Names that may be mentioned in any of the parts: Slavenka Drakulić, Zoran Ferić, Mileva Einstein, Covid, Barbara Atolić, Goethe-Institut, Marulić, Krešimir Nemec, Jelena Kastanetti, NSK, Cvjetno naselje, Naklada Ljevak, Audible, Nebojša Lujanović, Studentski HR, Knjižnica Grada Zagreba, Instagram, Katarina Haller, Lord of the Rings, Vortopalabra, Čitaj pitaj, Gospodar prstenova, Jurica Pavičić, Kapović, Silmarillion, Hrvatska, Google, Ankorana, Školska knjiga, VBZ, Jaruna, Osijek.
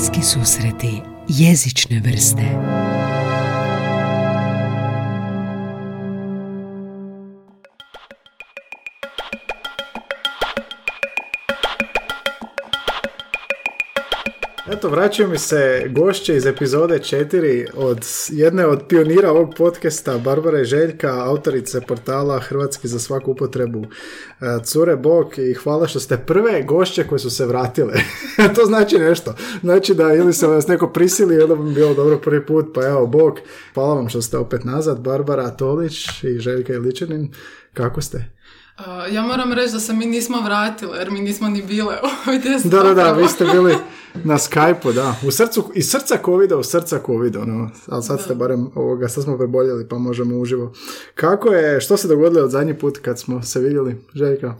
Poetski susreti jezične vrste. Eto, vraćaju mi se gošće iz epizode 4 od jedne od pionira ovog podcasta, Barbara i Željka, autorice portala Hrvatski za svaku upotrebu. Cure bok i hvala što ste prve gošće koje su se vratile. To znači nešto. Znači da ili se vas neko prisili ili bi bilo dobro prvi put, pa evo bok. Hvala vam što ste opet nazad, Barbara Atolić i Željka Jeličin. Kako ste? Ja moram reći da se mi nismo vratile, jer mi nismo ni bile ovdje. Da, vi ste bili na Skype-u, da. Iz srca Covida, no. Ali sad ste barem sad smo preboljeli, pa možemo uživo. Što se dogodilo od zadnji put kad smo se vidjeli, Željka?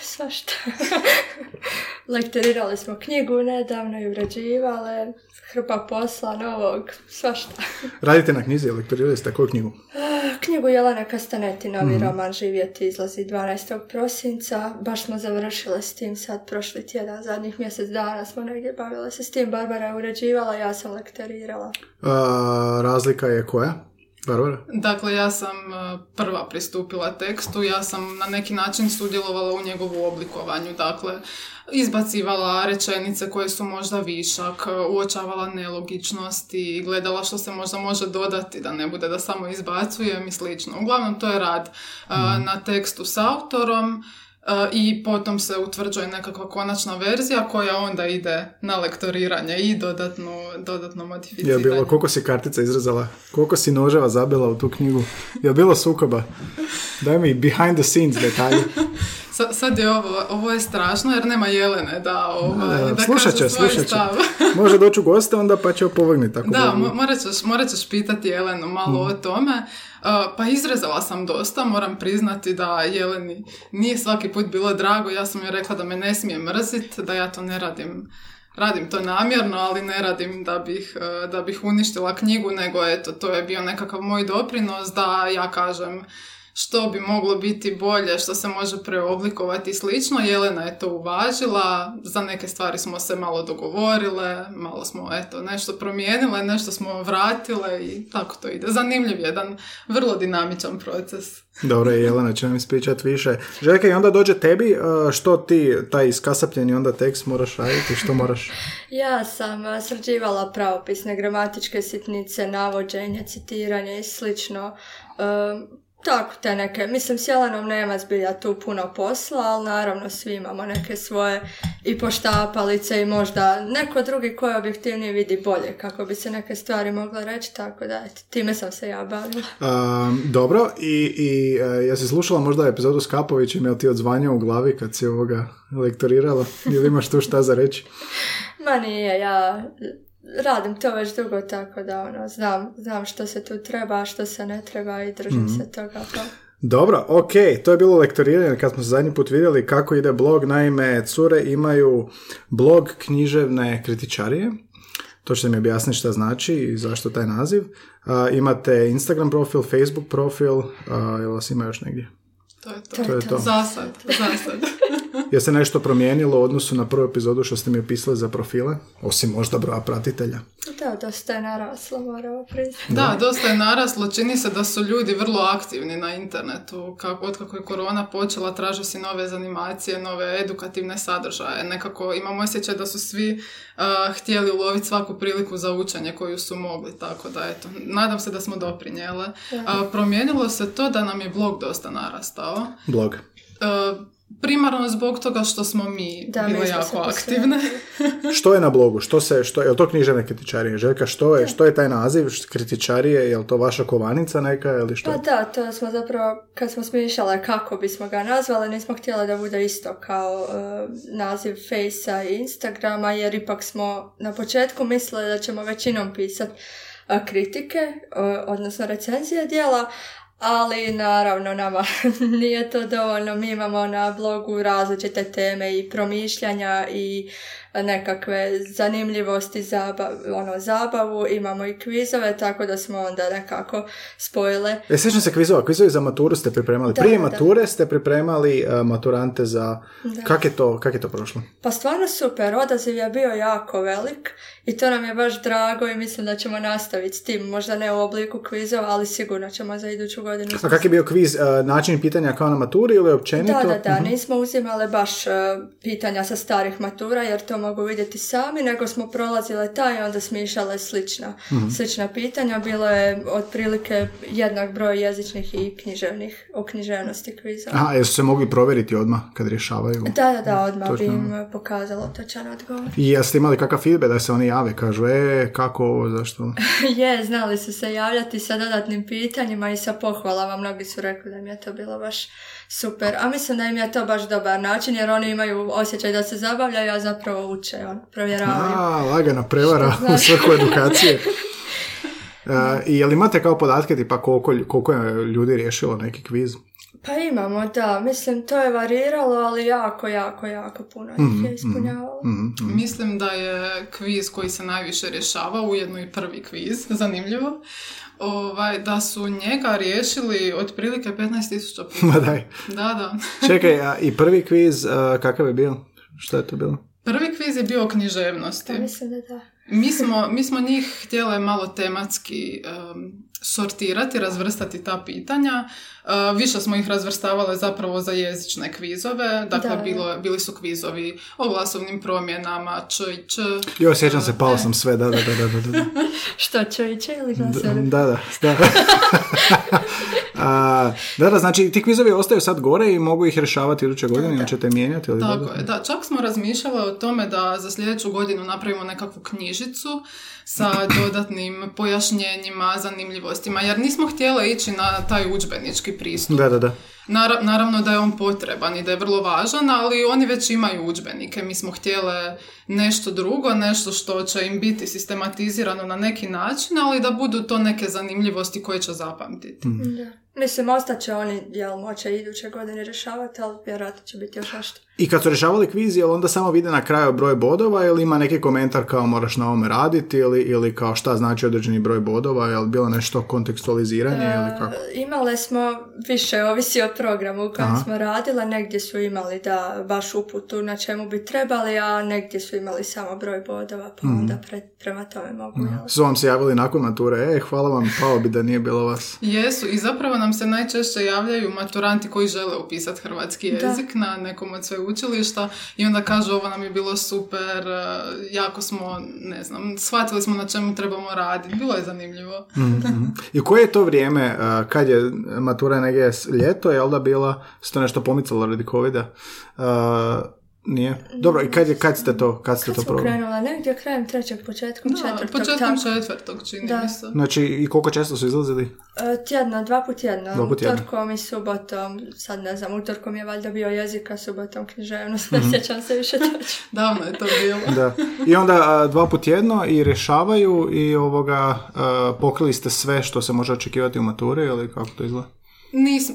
Svašta. Lektorirali smo knjigu nedavno i obrađivale, hrpa posla novog, svašta. Radite na knjizi, lektorirali ste koju knjigu? Knjigu Jelena Kastanetti, novi roman Živjeti, izlazi 12. prosinca. Baš smo završile s tim sad prošli tjedan, zadnjih mjesec dana smo negdje bavile se s tim. Barbara je uređivala, ja sam lektorirala. Razlika je koja? Barbara? Dakle, ja sam prva pristupila tekstu, ja sam na neki način sudjelovala u njegovu oblikovanju, dakle, izbacivala rečenice koje su možda višak, uočavala nelogičnosti, gledala što se možda može dodati, da ne bude da samo izbacujem i slično. Uglavnom, to je rad na tekstu s autorom i potom se utvrđuje nekakva konačna verzija koja onda ide na lektoriranje i dodatno modificiranje. Je bilo, koliko si kartica izrezala? Koliko si noževa zabila u tu knjigu? Je bilo sukoba? Daj mi behind the scenes detalje. Sad je ovo je strašno jer nema Jelene da kaže svoj stav. Može doći u goste onda pa će opovrgniti. Da, morat ćeš pitati Jelenu malo o tome. Pa izrezala sam dosta, moram priznati da Jeleni nije svaki put bilo drago, ja sam joj rekla da me ne smije mrziti, da ja to ne radim. Radim to namjerno, ali ne radim da bih uništila knjigu, nego eto, to je bio nekakav moj doprinos da ja kažem što bi moglo biti bolje, što se može preoblikovati i slično. Jelena je to uvažila, za neke stvari smo se malo dogovorile, malo smo nešto promijenile, nešto smo vratile i tako to ide. Zanimljiv jedan, vrlo dinamičan proces. Dobro, Jelena će nam ispričati više. Željka, i onda dođe tebi, što ti taj iskasapljeni onda tekst moraš raditi, što moraš? Ja sam sređivala pravopisne, gramatičke sitnice, navođenje, citiranje i slično. Tako te neke, mislim s Jelenom nema zbilja tu puno posla, ali naravno svi imamo neke svoje i poštapalice i možda neko drugi koji objektivnije vidi bolje kako bi se neke stvari mogla reći, tako da time sam se ja bavila. Dobro, i ja si slušala možda epizodu s Kapovićem, jel ti odzvanjao u glavi kad si ovoga lektorirala ili imaš tu šta za reći? Ma nije, ja radim to već dugo, tako da znam što se tu treba, a što se ne treba i držim se toga. Dobro, ok, to je bilo lektoriranje kad smo se zadnji put vidjeli kako ide blog. Naime, cure imaju blog književne kritičarije. To ćete mi objasniti šta znači i zašto taj naziv. Imate Instagram profil, Facebook profil, jel vas ima još negdje? To je to. Za sad. Je se nešto promijenilo u odnosu na prvu epizodu što ste mi opisali za profile? Osim možda broja pratitelja. Da, dosta je naraslo, moramo priznati. Da, dosta je naraslo. Čini se da su ljudi vrlo aktivni na internetu. Otkako je korona počela, traže si nove zanimacije, nove edukativne sadržaje. Nekako imam osjećaj da su svi htjeli uloviti svaku priliku za učenje koju su mogli. Tako da, nadam se da smo doprinijele. Promijenilo se to da nam je blog dosta narastao. Blog. Primarno zbog toga što smo mi bile jako aktivne. Što je na blogu? Što je li to književne kritičarije? Željka, što je taj naziv kritičarije? Je li to vaša kovanica neka ili što? Pa da, to smo zapravo, kad smo smišljale kako bismo ga nazvali, nismo htjela da bude isto kao naziv Fejsa i Instagrama, jer ipak smo na početku mislili da ćemo većinom pisati kritike, odnosno recenzije djela, Ali naravno nama nije to dovoljno, mi imamo na blogu različite teme i promišljanja i nekakve zanimljivosti, zabavu, imamo i kvizove, tako da smo onda nekako spojile. Sjećam se kvizova, kvizovi za maturu ste pripremali, mature ste pripremali maturante za, kak je to prošlo? Pa stvarno super, odaziv je bio jako velik i to nam je baš drago i mislim da ćemo nastaviti s tim, možda ne u obliku kvizova, ali sigurno ćemo za iduću godinu. A kak je bio kviz, način pitanja kao na maturi ili općenito? Da, nismo uzimale baš pitanja sa starih matura, jer to mogu vidjeti sami, nego smo prolazile taj i onda smišale slična pitanja. Bilo je otprilike jednak broj jezičnih i književnih, o književnosti kviza. A, jesu se mogli provjeriti odmah kad rješavaju? Da, odmah točno. Bi im pokazalo točan odgovor. I jeste imali kakav feedback da se oni jave, kažu, kako ovo, zašto? Je, znali su se javljati sa dodatnim pitanjima i sa pohvalama, mnogi su rekli da im je to bilo baš super, a mislim da im je to baš dobar način, jer oni imaju osjećaj da se zabavljaju, a zapravo uče, provjeravaju. A, lagana prevara u svrhu edukacije. Je li imate kao podatke tipa koliko je ljudi riješilo neki kviz? Pa imamo, da. Mislim, to je variralo, ali jako puno ih je ispunjavalo. Mislim da je kviz koji se najviše rješava, ujedno i prvi kviz, zanimljivo, da su njega riješili otprilike 15.000 puta. Ma daj. Da. Čekaj, a i prvi kviz, kakav je bio? Šta je to bilo? Prvi kviz je bio o književnosti. Pa mislim da da. Mi smo njih htjele malo tematski sortirati, razvrstati ta pitanja. Više smo ih razvrstavale zapravo za jezične kvizove. Dakle, bili su kvizovi o glasovnim promjenama, č. Jo, sjećam se, pao sam sve, da. Što, č ili glasovni? Da. Da, znači ti kvizovi ostaju sad gore i mogu ih rješavati iduće godine ili ćete mijenjati? Ili tako je, da. Čak smo razmišljale o tome da za sljedeću godinu napravimo nekakvu knjižicu sa dodatnim pojašnjenjima, zanimljivostima, jer nismo htjele ići na taj udžbenički pristup. Da. Naravno da je on potreban i da je vrlo važan, ali oni već imaju udžbenike. Mi smo htjele nešto drugo, nešto što će im biti sistematizirano na neki način, ali da budu to neke zanimljivosti koje će zapamtiti. Da. Mislim, ostaće oni, jel moće iduće godine rješavati, ali vjerojatno će biti još nešto. I kad su rješavali kviz, jel onda samo vide na kraju broj bodova ili ima neki komentar kao moraš na ovome raditi ili kao šta znači određeni broj bodova, jel bilo nešto kontekstualiziranje ili kako? Imale smo više, ovisi o programu u kojem smo radila, negdje su imali da baš uputu na čemu bi trebali, a negdje su imali samo broj bodova, pa onda prema tome mogu. Su vam se javili nakon mature, hvala vam, pao bi da nije bilo vas. Jesu, i zapravo nam se najčešće javljaju maturanti koji žele upisati hrvatski jezik na nekom od sveučilišta i onda kažu ovo nam je bilo super, jako smo, ne znam, shvatili smo na čemu trebamo raditi, bilo je zanimljivo. I koje je to vrijeme, kad je matura negdje ljeto, jel da bila, se to nešto pomicalo radi covida? Nije. Dobro, i kad ste to probali? Kad sam krenula, negdje krajem trećeg, početkom četvrtog čini mi se. Znači, i koliko često su izlazili? Tjedno, dva put tjedno. Utorkom i subotom, sad ne znam, utorkom je valjda bio jezika, subotom književnost, ne sjećam se više točno. Davno je to bilo. Da. I onda dva put tjedno i rješavaju i pokrili ste sve što se može očekivati u maturi ili kako to izgleda?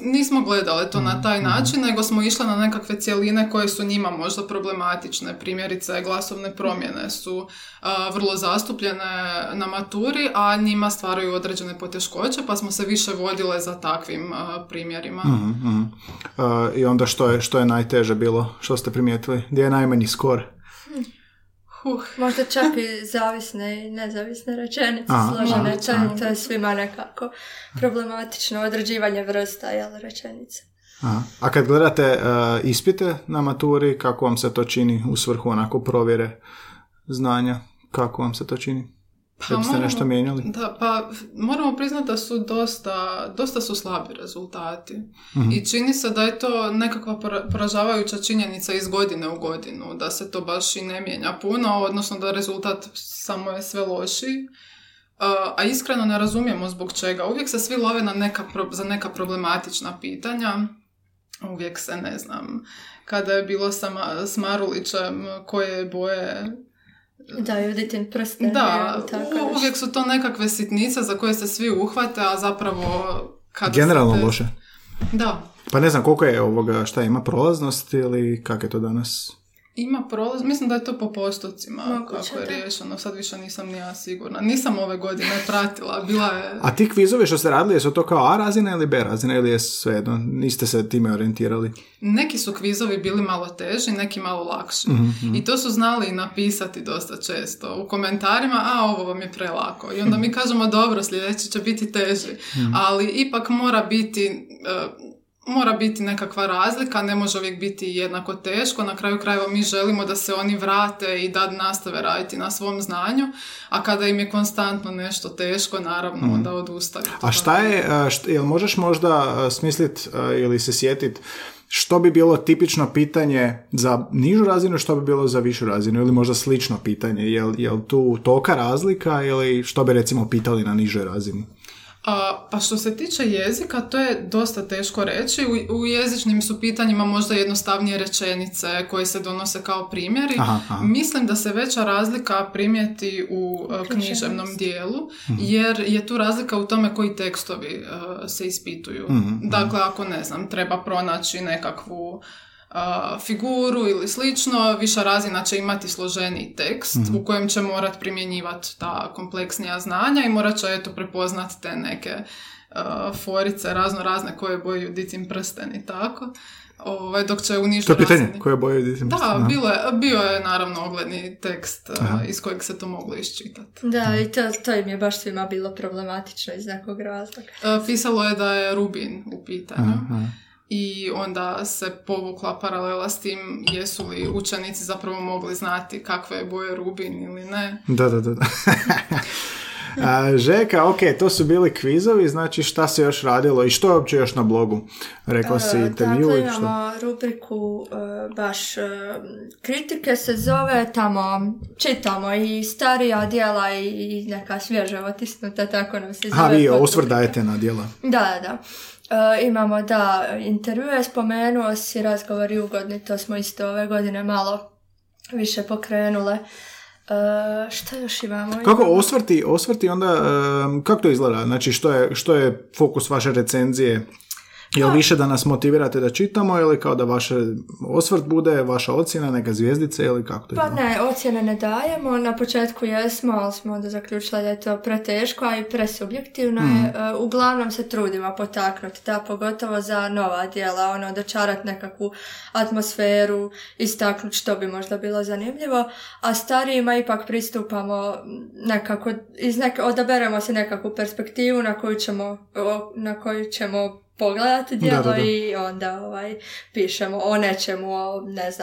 Nismo gledale to na taj način, nego smo išle na nekakve cjeline koje su njima možda problematične. Primjerice, glasovne promjene su vrlo zastupljene na maturi, a njima stvaraju određene poteškoće, pa smo se više vodile za takvim primjerima. I onda što je najteže bilo? Što ste primijetili? Gdje je najmanji skor? Možda čak i zavisne i nezavisne rečenice složene, to je svima nekako problematično, određivanje vrsta rečenice. A kad gledate ispite na maturi, kako vam se to čini u svrhu onako provjere znanja, kako vam se to čini? Moramo priznati da su dosta su slabi rezultati. I čini se da je to nekakva poražavajuća činjenica iz godine u godinu, da se to baš i ne mijenja puno, odnosno da rezultat samo je sve lošiji. A iskreno ne razumijemo zbog čega. Uvijek se svi love na neka problematična pitanja. Uvijek se, ne znam, kada je bilo s Marulićem koje boje... Da, i uditim prsten. Da, uvijek su to nekakve sitnice za koje se svi uhvate, a zapravo Generalno te... loše. Da. Pa ne znam koliko je ovoga, šta ima prolaznost ili kak je to danas? Ima prolaz, mislim da je to po postocima moguće, kako je riješeno, sad više nisam ni ja sigurna. Nisam ove godine pratila, bila je... A ti kvizovi što ste radili, jesu to kao A razina ili B razina ili je svejedno? Niste se time orijentirali? Neki su kvizovi bili malo teži, neki malo lakši. Mm-hmm. I to su znali napisati dosta često u komentarima, a ovo vam je prelako. I onda mi kažemo, dobro, sljedeći će biti teži. Mm-hmm. Ali ipak mora biti nekakva razlika, ne može uvijek biti jednako teško. Na kraju krajeva mi želimo da se oni vrate i da nastave raditi na svom znanju, a kada im je konstantno nešto teško, naravno, onda odustaju. A šta je, jel možeš možda smisliti ili se sjetiti što bi bilo tipično pitanje za nižu razinu, što bi bilo za višu razinu ili možda slično pitanje? Jel tu tolika razlika ili što bi recimo pitali na nižoj razini? Pa što se tiče jezika, to je dosta teško reći. U jezičnim su pitanjima možda jednostavnije rečenice koje se donose kao primjeri. Aha. Mislim da se veća razlika primijeti u književnom dijelu, jer je tu razlika u tome koji tekstovi se ispituju. Dakle, ako ne znam, treba pronaći nekakvu figuru ili slično, viša razina će imati složeniji tekst u kojem će morat primjenjivati ta kompleksnija znanja i morat će prepoznat te neke forice raznorazne koje boju Juditin prsten i tako. Dok će u nižoj razini... To je pitanje, koje boju Juditin prsten? Da, bio je naravno ogledni tekst iz kojeg se to moglo iščitati. Da, i to im je baš svima bilo problematično iz nekog razloga. Pisalo je da je Rubin u pitanju. Aha. I onda se povukla paralela s tim jesu li učenici zapravo mogli znati kakve je boje Rubin ili ne. Da. Željka, ok, to su bili kvizovi, znači šta se još radilo i što je uopće još na blogu? Rekla si intervju i što? Imamo rubriku kritike se zove, tamo čitamo i starija djela i neka svježa otisnuta, tako nam se zove. A vi osvrt dajete na djela? Da. Imamo intervjue, spomenuo si razgovor i ugodni, to smo isto ove godine malo više pokrenule. Šta još imamo? Kako osvrti onda, kako to izgleda? Znači što je fokus vaše recenzije? Jel više da nas motivirate da čitamo ili kao da vaš osvrt bude, vaša ocjena, neka zvjezdice ili kako to izgleda? Pa ne, ocjene ne dajemo, na početku jesmo, ali smo onda zaključili da je to preteško, a i presubjektivno je. Uglavnom se trudimo potaknuti, da, pogotovo za nova djela, dočarati nekakvu atmosferu, istaknuti što bi možda bilo zanimljivo, a starijima ipak pristupamo nekako, odaberemo se nekakvu perspektivu na koju ćemo pogledati djelo i onda pišemo o nečemu,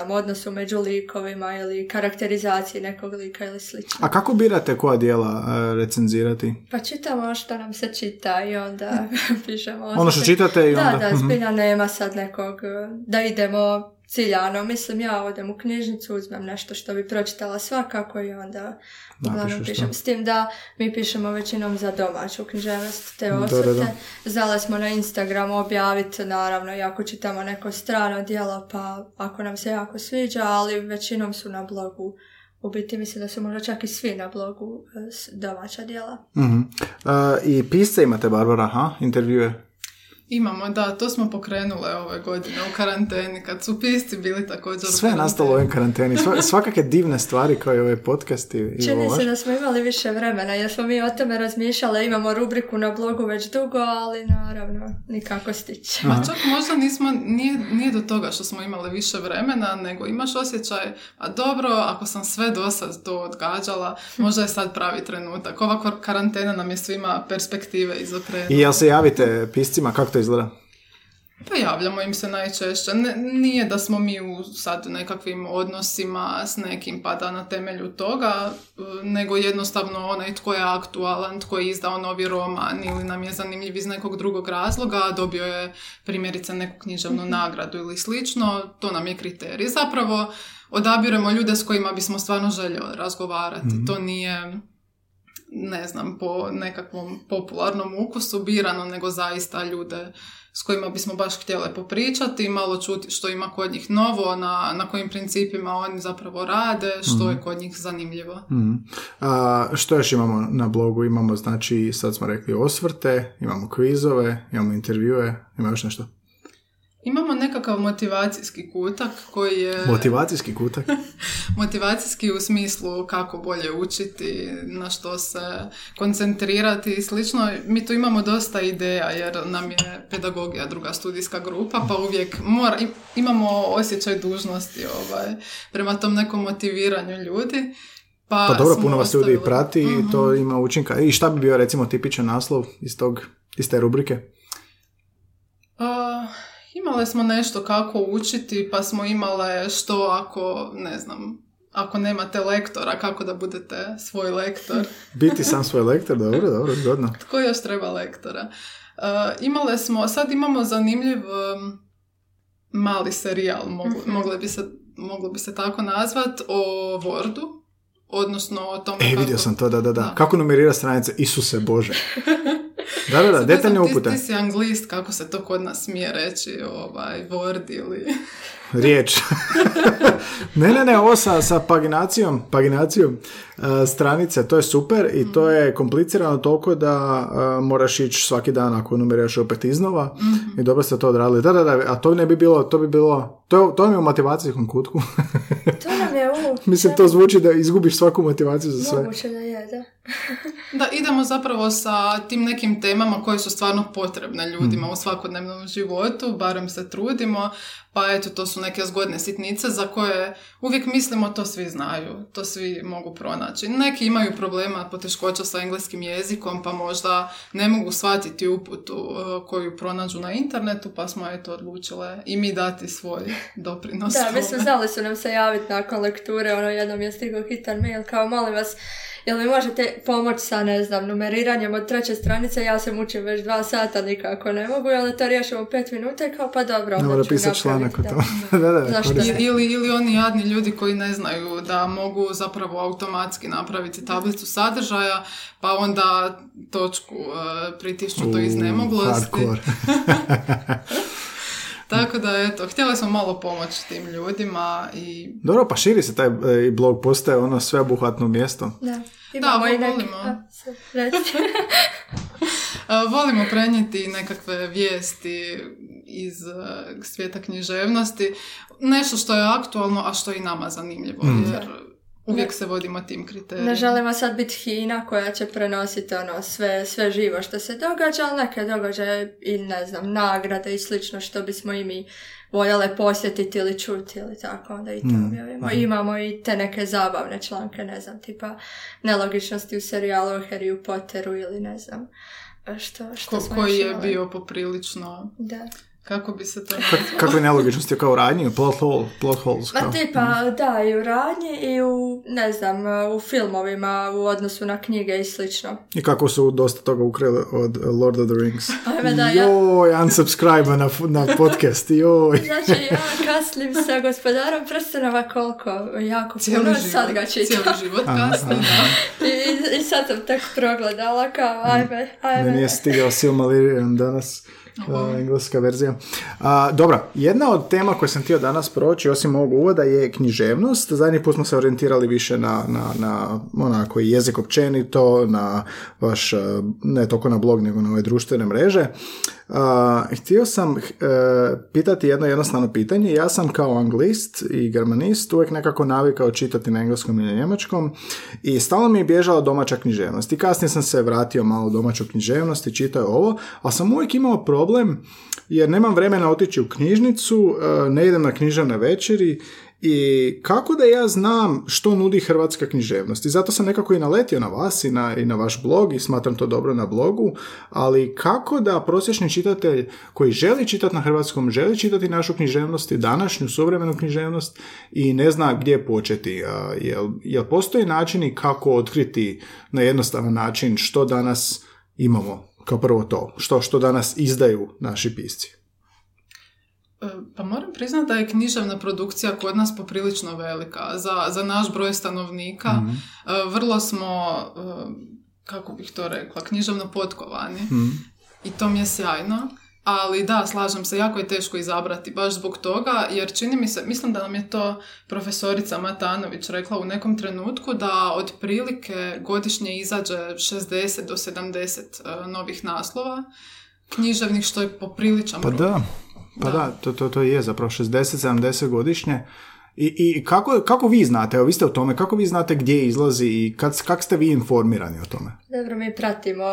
odnosu među likovima ili karakterizaciji nekog lika ili slično. A kako birate koja djela recenzirati? Pa čitamo što nam se čita i onda pišemo. Ono što čitate i onda... Da, zbilja nema sad nekog da idemo ciljano. Mislim, ja odem u knjižnicu, uzmem nešto što bi pročitala svakako i onda uglavnom pišem. S tim da mi pišemo većinom za domaću književnost, te osvrte. Znali smo na Instagramu objaviti, naravno, jako čitamo neko strano djelo, pa ako nam se jako sviđa, ali većinom su na blogu. U biti mislim da su možda čak i svi na blogu domaća djela. Mm-hmm. I pisce imate, Barbara, intervjue? Imamo, to smo pokrenule ove godine u karanteni, kad su pisci bili također... Sve je nastalo u ovoj karanteni, svakake divne stvari kao i ove podcasti. Čini se da smo imali više vremena, jer smo mi o tome razmišljale, imamo rubriku na blogu već dugo, ali naravno nikako stići. Pa čak možda nije do toga što smo imali više vremena, nego imaš osjećaj, a dobro, ako sam sve dosad to odgađala, možda je sad pravi trenutak. Ova karantena nam je svima perspektive izokrenula. I jel se javite piscima, kako to izgleda? Pa javljamo im se najčešće. Nije da smo mi u sad nekakvim odnosima s nekim pa da na temelju toga, nego jednostavno onaj tko je aktualan, tko je izdao novi roman ili nam je zanimljiv iz nekog drugog razloga, dobio je primjerice neku književnu nagradu ili slično, to nam je kriterij. Zapravo odabiremo ljude s kojima bismo stvarno željeli razgovarati. To nije... ne znam, po nekakvom popularnom ukusu birano, nego zaista ljude s kojima bismo baš htjele popričati, malo čuti što ima kod njih novo, na kojim principima oni zapravo rade, što je kod njih zanimljivo. Što još imamo na blogu? Imamo, znači, sad smo rekli osvrte, imamo kvizove, imamo intervjue, ima još nešto? Imamo nekakav motivacijski kutak koji je... Motivacijski kutak? Motivacijski u smislu kako bolje učiti, na što se koncentrirati i slično. Mi tu imamo dosta ideja jer nam je pedagogija druga studijska grupa, pa uvijek imamo osjećaj dužnosti prema tom nekom motiviranju ljudi. Pa dobro, puno vas ljudi prati i to ima učinka. I šta bi bio recimo tipičan naslov iz te rubrike? Imale smo nešto kako učiti, pa smo imale što ako, ne znam, ako nemate lektora, kako da budete svoj lektor. Biti sam svoj lektor, dobro, zgodno. Tko još treba lektora? Sad imamo zanimljiv mali serijal, moglo bi se tako nazvat, o Wordu, odnosno o tome kako... vidio sam to, da. Kako numerira stranice, Isuse Bože. Da, detaljne upute. Ti si anglist, kako se to kod nas smije reći, word ili... riječ. ne, ovo sa paginacijom stranice, to je super i to je komplicirano toliko da moraš ići svaki dan ako numeriraš opet iznova i dobro ste to odradili. Da, a to ne bi bilo, to nam je u motivacijskom kutku. To nam je ovo. Mislim, to zvuči da izgubiš svaku motivaciju za sve. Moguće da je, da. Da, idemo zapravo sa tim nekim temama koje su stvarno potrebne ljudima u svakodnevnom životu, barem se trudimo, pa eto, to su neke zgodne sitnice za koje uvijek mislimo to svi znaju, to svi mogu pronaći. Neki imaju problema, poteškoća sa engleskim jezikom, pa možda ne mogu shvatiti uputu koju pronađu na internetu, pa smo eto odlučile i mi dati svoj doprinos. Da, mi smo znali su nam se javiti nakon lekture, jednom je stigao hitan mail kao molim vas, jel mi možete pomoći sa, numeriranjem od treće stranice, ja se mučim već 2 sata, nikako ne mogu, jel da to riješimo 5 minuta i kao pa dobro. Onda ću pisati članak o tome. Da. Ili oni jadni ljudi koji ne znaju da mogu zapravo automatski napraviti tablicu sadržaja, pa onda točku pritišću to iz nemoglosti. Tako da, eto, htjeli smo malo pomoći tim ljudima i... Dobro, pa širi se taj blog, postaje ono sveobuhvatno mjesto. Da, volimo. Volimo prenijeti nekakve vijesti iz svijeta književnosti. Nešto što je aktualno, a što je i nama zanimljivo, jer... Uvijek se vodimo tim kriterijima. Ne želimo sad biti Hina koja će prenositi sve živo što se događa, ali neke događaje i nagrade i slično što bismo i mi voljele posjetiti ili čuti ili tako, onda i to objavimo. Imamo i te neke zabavne članke, tipa nelogičnosti u serijalu o Harry Potteru ili što smo koji je bio poprilično... Da. Kako bi se to... Kakve nelogičnosti, kao u radnji, plot holes? Kao... Da, i u radnji i u, u filmovima, u odnosu na knjige i slično. I kako su dosta toga ukrali od Lord of the Rings. Joj, unsubscribe na podcast, joj. Znači, ja kaslim sa Gospodarom prstenova koliko, jako puno, sad ga čitam. Cijeli život kasnim. I sad sam tako progledala, kao ajme. Da nije stigao Silmarillion danas. Engleska verzija. Dobra, jedna od tema koju sam htio danas proći, osim ovog uvoda, je književnost. Zadnji put smo se orijentirali više na onako jezik općenito, na vaš, ne toliko na blog, nego na ove društvene mreže. Htio sam pitati jedno jednostavno pitanje. Ja sam kao anglist i germanist uvijek nekako navikao čitati na engleskom ili njemačkom i stalno mi je bježala domaća književnost. I kasnije sam se vratio malo u domaću književnost i čitao ovo, ali sam uvijek imao problem jer nemam vremena otići u knjižnicu, ne idem na književne večeri i kako da ja znam što nudi hrvatska književnost. I zato sam nekako i naletio na vas i na vaš blog i smatram to dobro na blogu, ali kako da prosječni čitatelj koji želi čitati na hrvatskom, želi čitati našu književnost i današnju suvremenu književnost i ne zna gdje početi. Jel postoji načini kako otkriti na jednostavan način što danas imamo? Kao prvo to, što danas izdaju naši pisci? Pa moram priznati da je književna produkcija kod nas poprilično velika. Za naš broj stanovnika vrlo smo, kako bih to rekla, književno potkovani. I to mi je sjajno. Ali da, slažem se, jako je teško izabrati baš zbog toga, jer čini mi se, mislim da nam je to profesorica Matanović rekla u nekom trenutku, da otprilike godišnje izađe 60 do 70 novih naslova književnih, što je popriličan broj. To je zapravo 60-70 godišnje. I kako vi znate, evo vi ste o tome, kako vi znate gdje izlazi i kako ste vi informirani o tome? Dobro, mi pratimo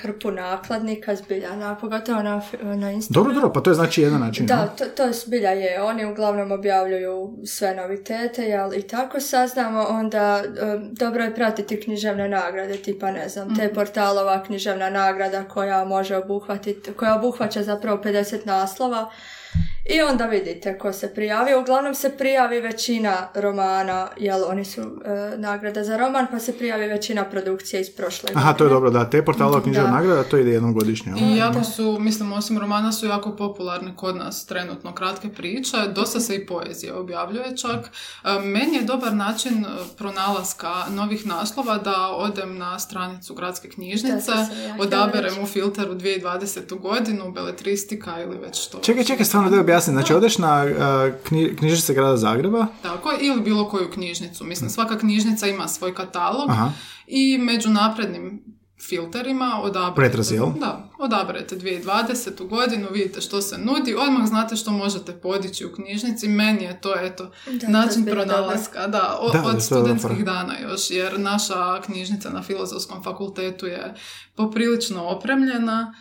hrpu nakladnika, zbilja, pogotovo na Instagramu. Dobro, pa to je znači jedan način. Da, to zbilja je, oni uglavnom objavljuju sve novitete, jel, i tako saznamo, onda dobro je pratiti književne nagrade, tipa ne znam, te portalova književna nagrada koja može obuhvatiti, koja obuhvaća zapravo 50 naslova. I onda vidite ko se prijavi. Uglavnom se prijavi većina romana, jer oni su nagrada za roman, pa se prijavi većina produkcije iz prošle godine. Aha, to je dobro, da. Te portale književna nagrada, to ide jednom godišnje. I jako su, mislim, osim romana su jako popularne kod nas trenutno kratke priče. Dosta se i poezije objavljuje čak. Meni je dobar način pronalaska novih naslova da odem na stranicu gradske knjižnice, odaberem u filteru 2020. godinu, beletristika ili već što. Čekaj, stvarno da objasnim. Znači, odeš na knjižnice Grada Zagreba. Tako, ili bilo koju knjižnicu. Mislim, svaka knjižnica ima svoj katalog. Aha. I među naprednim filterima odaberete 2020. godinu, vidite što se nudi, odmah znate što možete podići u knjižnici. Meni je to, način pronalaska od studentskih dana još, jer naša knjižnica na Filozofskom fakultetu je poprilično opremljena,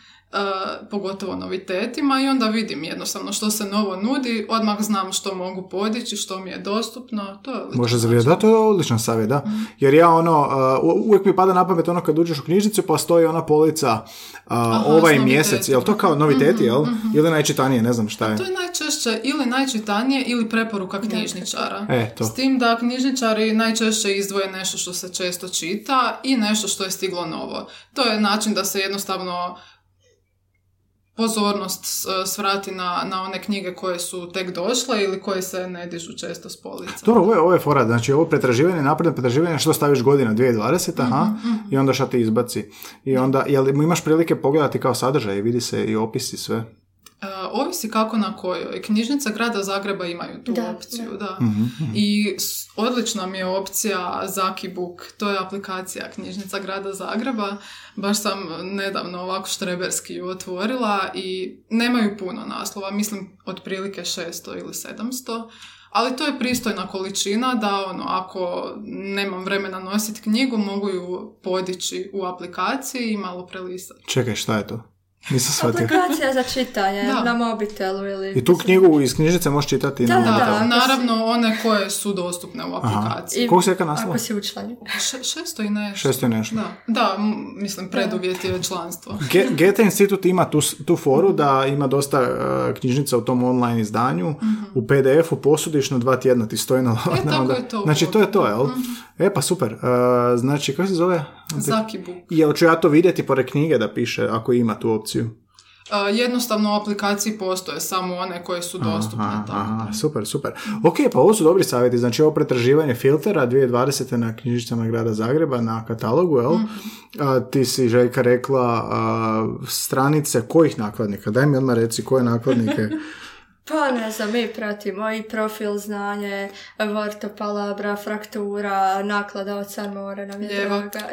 pogotovo novitetima, i onda vidim jednostavno što se novo nudi, odmah znam što mogu podići, što mi je dostupno, to je odlično. To je odličan savjet, da. Mm-hmm. Jer ja uvijek mi pada na pamet kad uđeš u knjižnicu pa stoji ona polica ovaj mjesec, je li to kao noviteti, jel? Mm-hmm. Ili najčitanije, ne znam šta je. A to je najčešće ili najčitanije ili preporuka knjižničara. S tim da knjižničari najčešće izdvoje nešto što se često čita i nešto što je stiglo novo. To je način da se jednostavno pozornost svrati na one knjige koje su tek došle ili koje se ne dižu često s polica. Dobro, ovo je fora, znači ovo pretraživanje, napredno pretraživanje, što staviš godina 2020, i onda šta ti izbaci. I onda, jel imaš prilike pogledati kao sadržaj, vidi se i opisi sve? Ovisi kako na kojoj. Knjižnica Grada Zagreba imaju tu opciju, da. Mm-hmm. I odlična mi je opcija Zaki Book. To je aplikacija Knjižnica Grada Zagreba. Baš sam nedavno ovako štreberski ju otvorila i nemaju puno naslova. Mislim, otprilike 600 ili 700. Ali to je pristojna količina da, ako nemam vremena nositi knjigu, mogu ju podići u aplikaciji i malo prelisati. Čekaj, šta je to? Nisam shvatio. Aplikacija za čitanje na mobitelu ili... I tu knjigu iz knjižnice možeš čitati na mobitelu. Da, naravno one koje su dostupne u aplikaciji. Koliko si jaka naslova? Ako si u članju. 600 i nešto. 600 i nešto. Da, mislim, preduvjet je članstvo. Goethe-Institut ima tu foru da ima dosta knjižnica u tom online izdanju. Mm-hmm. U PDF-u posudiš na 2 tjedna ti stoji na... tako je to. Znači, to je to, jel? Mm-hmm. Pa super. Znači, kako se zove? Zaki Book. Jel ću ja to vidjeti pored knjige da piše, ako ima tu opciju? Jednostavno u aplikaciji postoje samo one koje su dostupne. Aha, super. Ok, pa ovo su dobri savjeti. Znači, ovo pretraživanje filtera 2020. na knjižnicama Grada Zagreba, na katalogu, jel? Mm-hmm. Ti si, Željka, rekla stranice kojih nakladnika? Daj mi odmah reci koje nakladnike... Pa ne znam, mi pratimo i profil Znanje, Vortopalabra, Fraktura, naklada od San Morena.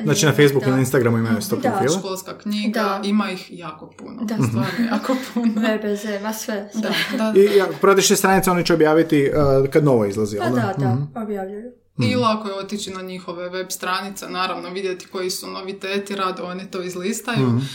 Znači na Facebooku i na Instagramu imaju 100 profila. Školska knjiga, ima ih jako puno. Da, stvarno jako puno. VBZ, ma sve. Da. I pratiš te stranice, oni će objaviti kad novo izlazi. Objavljuju. I lako je otići na njihove web stranice, naravno vidjeti koji su noviteti, rado oni to izlistaju. Mm-hmm.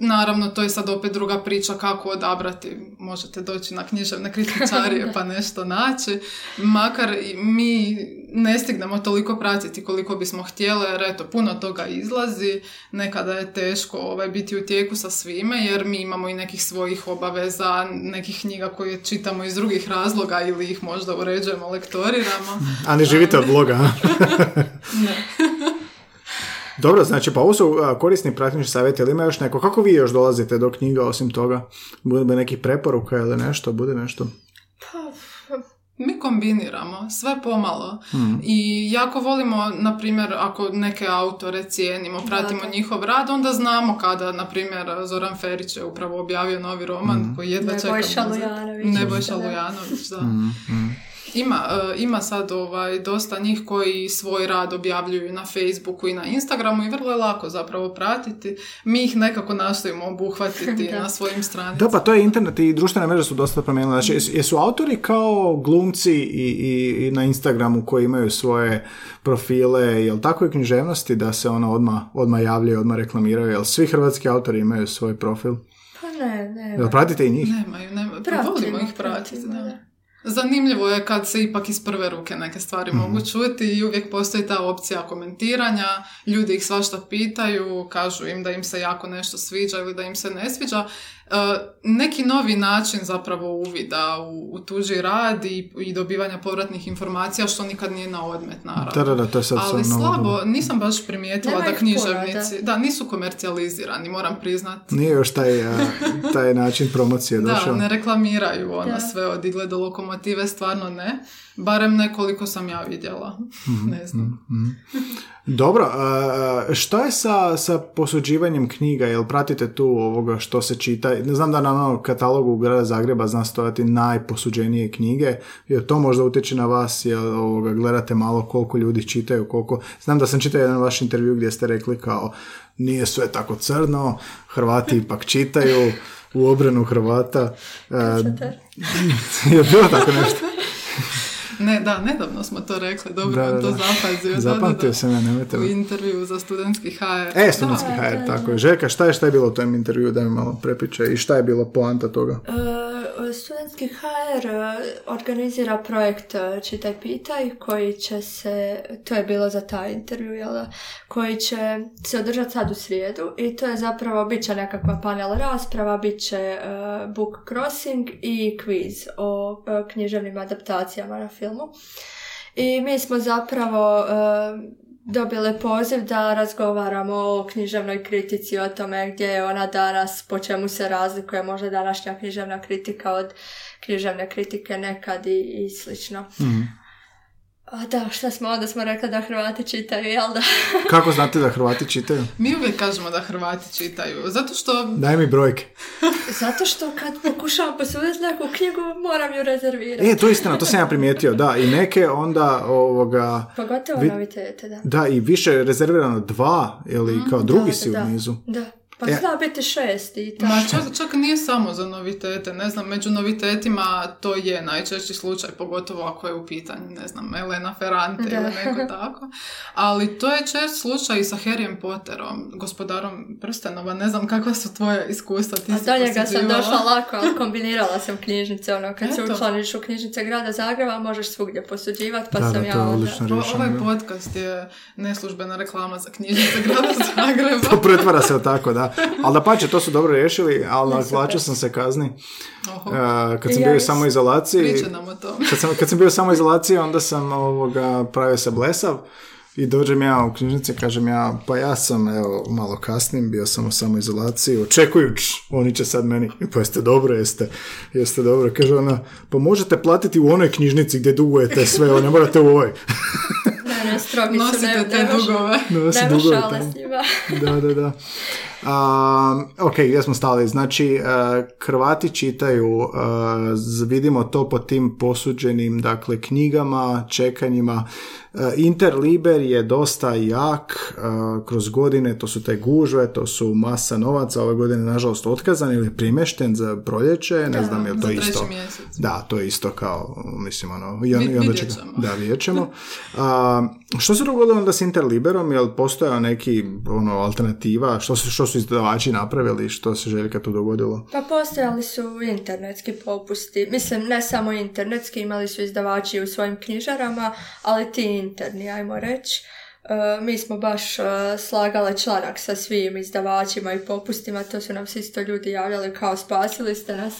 Naravno, to je sad opet druga priča kako odabrati. Možete doći na književne kritičarije pa nešto naći. Makar mi ne stignemo toliko pratiti koliko bismo htjeli, jer puno toga izlazi. Nekada je teško biti u tijeku sa svime, jer mi imamo i nekih svojih obaveza, nekih knjiga koje čitamo iz drugih razloga ili ih možda uređujemo, lektoriramo. A ne živite od bloga? Ne. Dobro, znači, pa ovo su korisni praktični savjeti, ali ima još neko. Kako vi još dolazite do knjiga osim toga? Bude nekih preporuka ili nešto? Pa, mi kombiniramo sve pomalo i jako volimo, na primjer, ako neke autore cijenimo, pratimo njihov rad, onda znamo kada, na primjer, Zoran Ferić je upravo objavio novi roman koji jedva čekamo. Nebojša Lujanović, da. Ima sad dosta njih koji svoj rad objavljuju na Facebooku i na Instagramu i vrlo je lako zapravo pratiti. Mi ih nekako nastojimo obuhvatiti na svojim stranicama. Da, pa to je internet i društvene mreže su dosta promijenile. Znači, jesu autori kao glumci i na Instagramu koji imaju svoje profile, jel tako i književnosti da se ono odmah javljaju, odmah reklamiraju, jel svi hrvatski autori imaju svoj profil? Pa ne. Jel pratite i njih? Nemaju. Volimo ih pratiti, da. Zanimljivo je kad se ipak iz prve ruke neke stvari mogu čuti i uvijek postoji ta opcija komentiranja, ljudi ih svašta pitaju, kažu im da im se jako nešto sviđa ili da im se ne sviđa. Neki novi način zapravo uvida u tuđi rad i dobivanja povratnih informacija, što nikad nije na odmet, naravno. Ali slabo, nisam baš primijetila da književnici nisu komercijalizirani, moram priznati. Nije još taj način promocije došao. Da, ne reklamiraju sve od igle do lokomotive, stvarno ne. Barem nekoliko sam ja vidjela. Ne znam. Dobro, što je sa posuđivanjem knjiga? Jel pratite tu ovoga što se čita? Ne znam da na onom katalogu Grada Zagreba zna stojati najposuđenije knjige. Jel to možda utječe na vas? Jel gledate malo koliko ljudi čitaju? Koliko... Znam da sam čitao jedan vaš intervju gdje ste rekli kao nije sve tako crno, Hrvati ipak čitaju u obranu Hrvata. Je bilo tako nešto? Ne, da, nedavno smo to rekli, dobro vam to zapazio. Zapamtio sam ja, nemojte. U intervju za Studentski HR. Studentski HR, tako je. Željka, šta je bilo u tom intervju, da mi malo prepriča i šta je bilo poanta toga? Studentski HR organizira projekt Čitaj pitaj, koji će se, to je bilo za taj intervju, koji će se održati sad u srijedu i to je zapravo, bit će nekakva panel rasprava, bit će book crossing i quiz o književnim adaptacijama na filmu. I mi smo zapravo dobile poziv da razgovaramo o književnoj kritici, o tome gdje je ona danas, po čemu se razlikuje možda današnja književna kritika od književne kritike nekad i slično. Da, šta smo onda rekli da Hrvati čitaju, jel da? Kako znate da Hrvati čitaju? Mi uvijek kažemo da Hrvati čitaju, zato što... Daj mi brojke. Zato što kad pokušavam posuditi neku knjigu, moram ju rezervirati. To je istina, to sam ja primijetio, da. I neke onda Pogotovo novitete, da. Da, i više rezervirano 2, ili kao drugi si u nizu. Da. Pa zna biti 6 i tako. Čak nije samo za novitete, ne znam, među novitetima to je najčešći slučaj, pogotovo ako je u pitanju, ne znam, Elena Ferrante ili neko tako, ali to je čest slučaj i sa Harryjem Potterom, Gospodarom prstenova, ne znam kakva su tvoje iskustva, ti si posjeđivala. A do njega sam došla lako, ali kombinirala sam knjižnice, kad se učlaniš u Knjižnice Grada Zagreba, možeš svugdje posuđivati, pa sam ja onda... Ovaj podcast je neslužbena reklama za Knjižnice Grada Zagreba. To pretvara se tako, da. Ali da pače, to su dobro riješili, ali naplaćao sam se kazni. Kad sam bio u samoizolaciji, kad sam bio u samoizolaciji, onda sam pravio se blesav i dođem ja u knjižnici, kažem ja, pa ja sam malo kasnim, bio sam u samoizolaciji, očekujući, oni će sad meni, pa jeste dobro, kaže ona, pa možete platiti u onoj knjižnici gdje dugujete sve, ne morate u ovoj. Nosite te dugove. Nema šala s njima. Da. Gdje smo stali? Znači, Hrvati čitaju, vidimo to po tim posuđenim, dakle, knjigama, čekanjima. Interliber je dosta jak kroz godine, to su te gužve, to su masa novaca, ove godine nažalost otkazan ili primješten za proljeće, ne znam je li to isto. Mjesec. Da, to je isto kao, mislim, vidjet ćemo. Što se dogodilo onda s Interliberom, je li postojao neki alternativa, što su izdavači napravili, što se Željka tu dogodilo? Pa postojali su internetski popusti, mislim ne samo internetski, imali su izdavači u svojim knjižarama, ali ti interni, ajmo reći. Mi smo baš slagale članak sa svim izdavačima i popustima, to su nam se isto ljudi javljali kao spasili ste nas.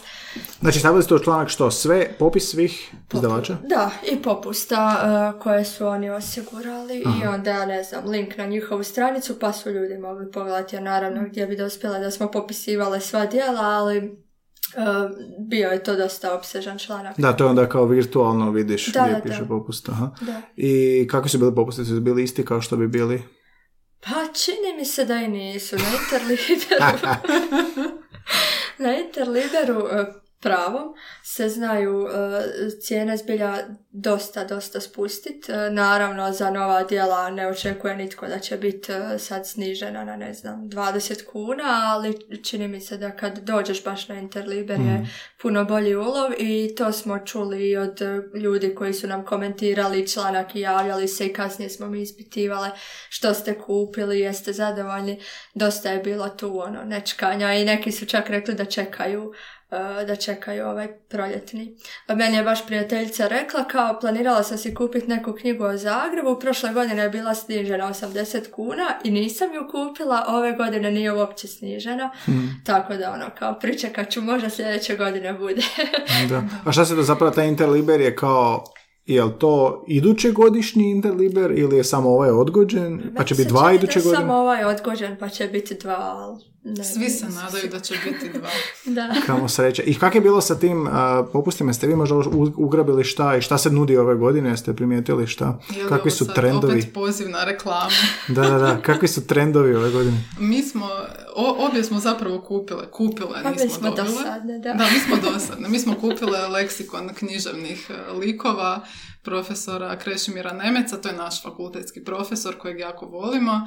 Znači stavili ste u članak što? Sve? Popis svih izdavača? Da, i popusta koje su oni osigurali. Aha. I onda, link na njihovu stranicu pa su ljudi mogli pogledati, naravno gdje bi dospjela da smo popisivale sva djela, ali bio je to dosta opsežan članak. Da, to je onda kao virtualno vidiš gdje piše popust. Aha. Da. I kako su bili popusti? Su bili isti kao što bi bili? Pa čini mi se da i nisu. Na Interliberu, pravom se znaju cijene zbilja dosta spustiti. Naravno, za nova djela ne očekuje nitko da će biti sad snižena na, 20 kuna, ali čini mi se da kad dođeš baš na Interliber je puno bolji ulov, i to smo čuli od ljudi koji su nam komentirali članak i javljali se, i kasnije smo mi ispitivale što ste kupili, jeste zadovoljni. Dosta je bilo tu nečkanja, i neki su čak rekli da čekaju ovaj proljetni. Meni je baš prijateljica rekla, kao, planirala sam si kupiti neku knjigu o Zagrebu, prošle godine je bila snižena 80 kuna i nisam ju kupila, ove godine nije uopće snižena, tako da kao pričekat ću, možda sljedeće godine bude. Da. A šta se to zapravo, taj Interliber je kao, je li to iduće godišnji Interliber ili je samo ovaj odgođen, pa će biti dva iduće godine? Samo ovaj odgođen, pa će biti dva, ali... Svi se nadaju da će biti dva. Da. Kamo sreće. I kako je bilo sa tim popustima? Ste vi možda ugrabili šta i šta se nudi ove godine? Jeste primijetili šta? Kakvi su trendovi? Opet poziv na reklamu. Da. Kakvi su trendovi ove godine? Mi smo, obje smo zapravo kupile, nismo mi smo dobile. Dosadne, da. Mi smo dosadne. Mi smo kupile leksikon književnih likova profesora Krešimira Nemeca, to je naš fakultetski profesor kojeg jako volimo.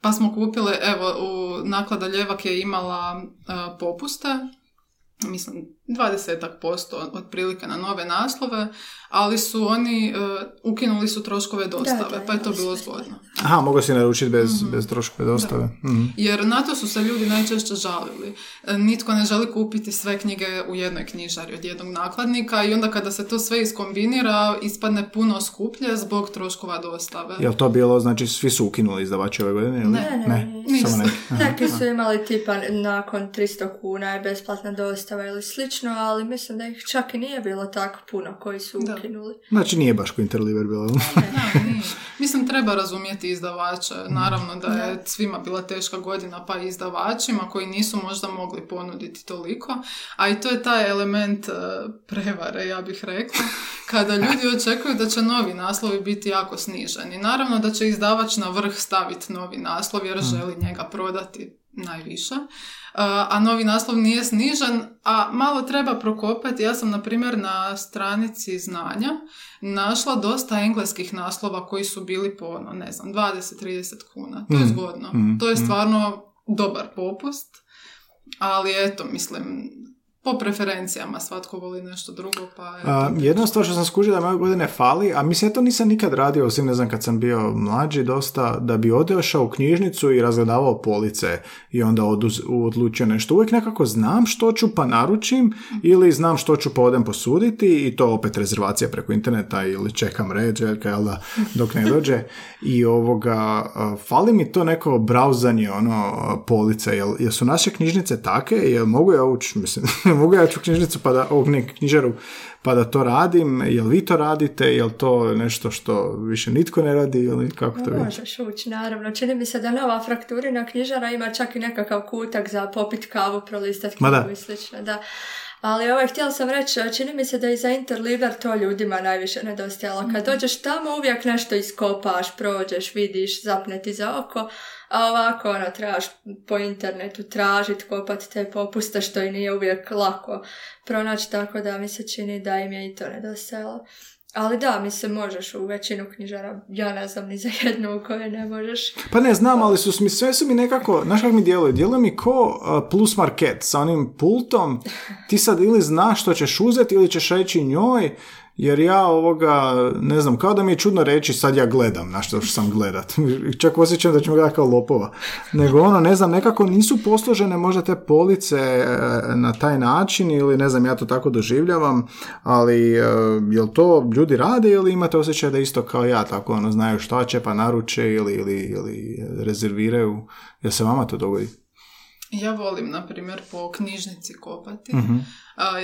Pa smo kupile, evo, naklada Ljevak je imala popuste, mislim 20% otprilike na nove naslove, ali su oni ukinuli su troškove dostave, pa je to bilo zgodno. Aha, mogu si naručiti bez troškove dostave. Mm-hmm. Jer na to su se ljudi najčešće žalili. Nitko ne želi kupiti sve knjige u jednoj knjižari od jednog nakladnika, i onda kada se to sve iskombinira, ispadne puno skuplje zbog troškova dostave. Jel to bilo, znači svi su ukinuli izdavači ove godine? Ili? Ne. Samo neki su imali tipa nakon 300 kuna je besplatna dostava ili slično, ali mislim da ih čak i nije bilo tako puno koji su ukinuli. Znači nije baš ko Interliber bilo. Ne. Mislim, treba razumjeti izdavače. Naravno da je svima bila teška godina, pa i izdavačima koji nisu možda mogli ponuditi toliko. A i to je taj element prevare, ja bih rekla, kada ljudi očekuju da će novi naslovi biti jako sniženi. Naravno da će izdavač na vrh staviti novi naslov jer želi njega prodati najviše, a novi naslov nije snižen, a malo treba prokopati. Ja sam, na primjer, na stranici Znanja našla dosta engleskih naslova koji su bili po, 20-30 kuna. To je zgodno. To je stvarno dobar popust, ali eto, mislim, po preferencijama svatko voli nešto drugo, pa... Jedna stvar što sam skužila da me ove godine fali, a mislim ja to nisam nikad radio, osim kad sam bio mlađi dosta, da bi odešao u knjižnicu i razgledavao police i onda odlučio nešto. Uvijek nekako znam što ću pa naručim, ili znam što ću pa odem posuditi, i to opet rezervacija preko interneta ili čekam red, jelda, dok ne dođe. I fali mi to neko brauzanje police. Jel su naše knjižnice take? Jel mogu ja ući, mislim... Mogu ja ću knjižnicu knjižaru pa da to radim, jel vi to radite, jel to nešto što više nitko ne radi, ili kako to vidiš? Možeš ući, naravno. Čini mi se da nova frakturina knjižara ima čak i nekakav kutak za popit kavu, prolistati knjigu i slično, da. Ali htjela sam reći, čini mi se da i za Interliber to ljudima najviše nedostajalo. Kad dođeš tamo, uvijek nešto iskopaš, prođeš, vidiš, zapne ti za oko, a ovako, trebaš po internetu tražiti, kopati te popuste, što i nije uvijek lako pronaći, tako da mi se čini da im je i to nedostajalo. Ali da, mislim, možeš u većinu knjižara, ja ne znam ni za jednu u kojoj ne možeš. Pa ne znam, ali sve su mi nekako, znaš kako mi djeluje? Djeluje mi ko plus market sa onim pultom, ti sad ili znaš što ćeš uzeti ili ćeš reći njoj, jer ja ne znam, kao da mi je čudno reći sad ja gledam na što sam gledat. Čak osjećam da ću me gledati kao lopova. Nego ne znam, nekako nisu posložene možda te police na taj način, ili ne znam, ja to tako doživljavam, ali jel to ljudi rade ili imate osjećaj da isto kao ja, tako znaju šta će pa naruče ili rezerviraju? Jel se vama to dogodi? Ja volim, na primjer, po knjižnici kopati,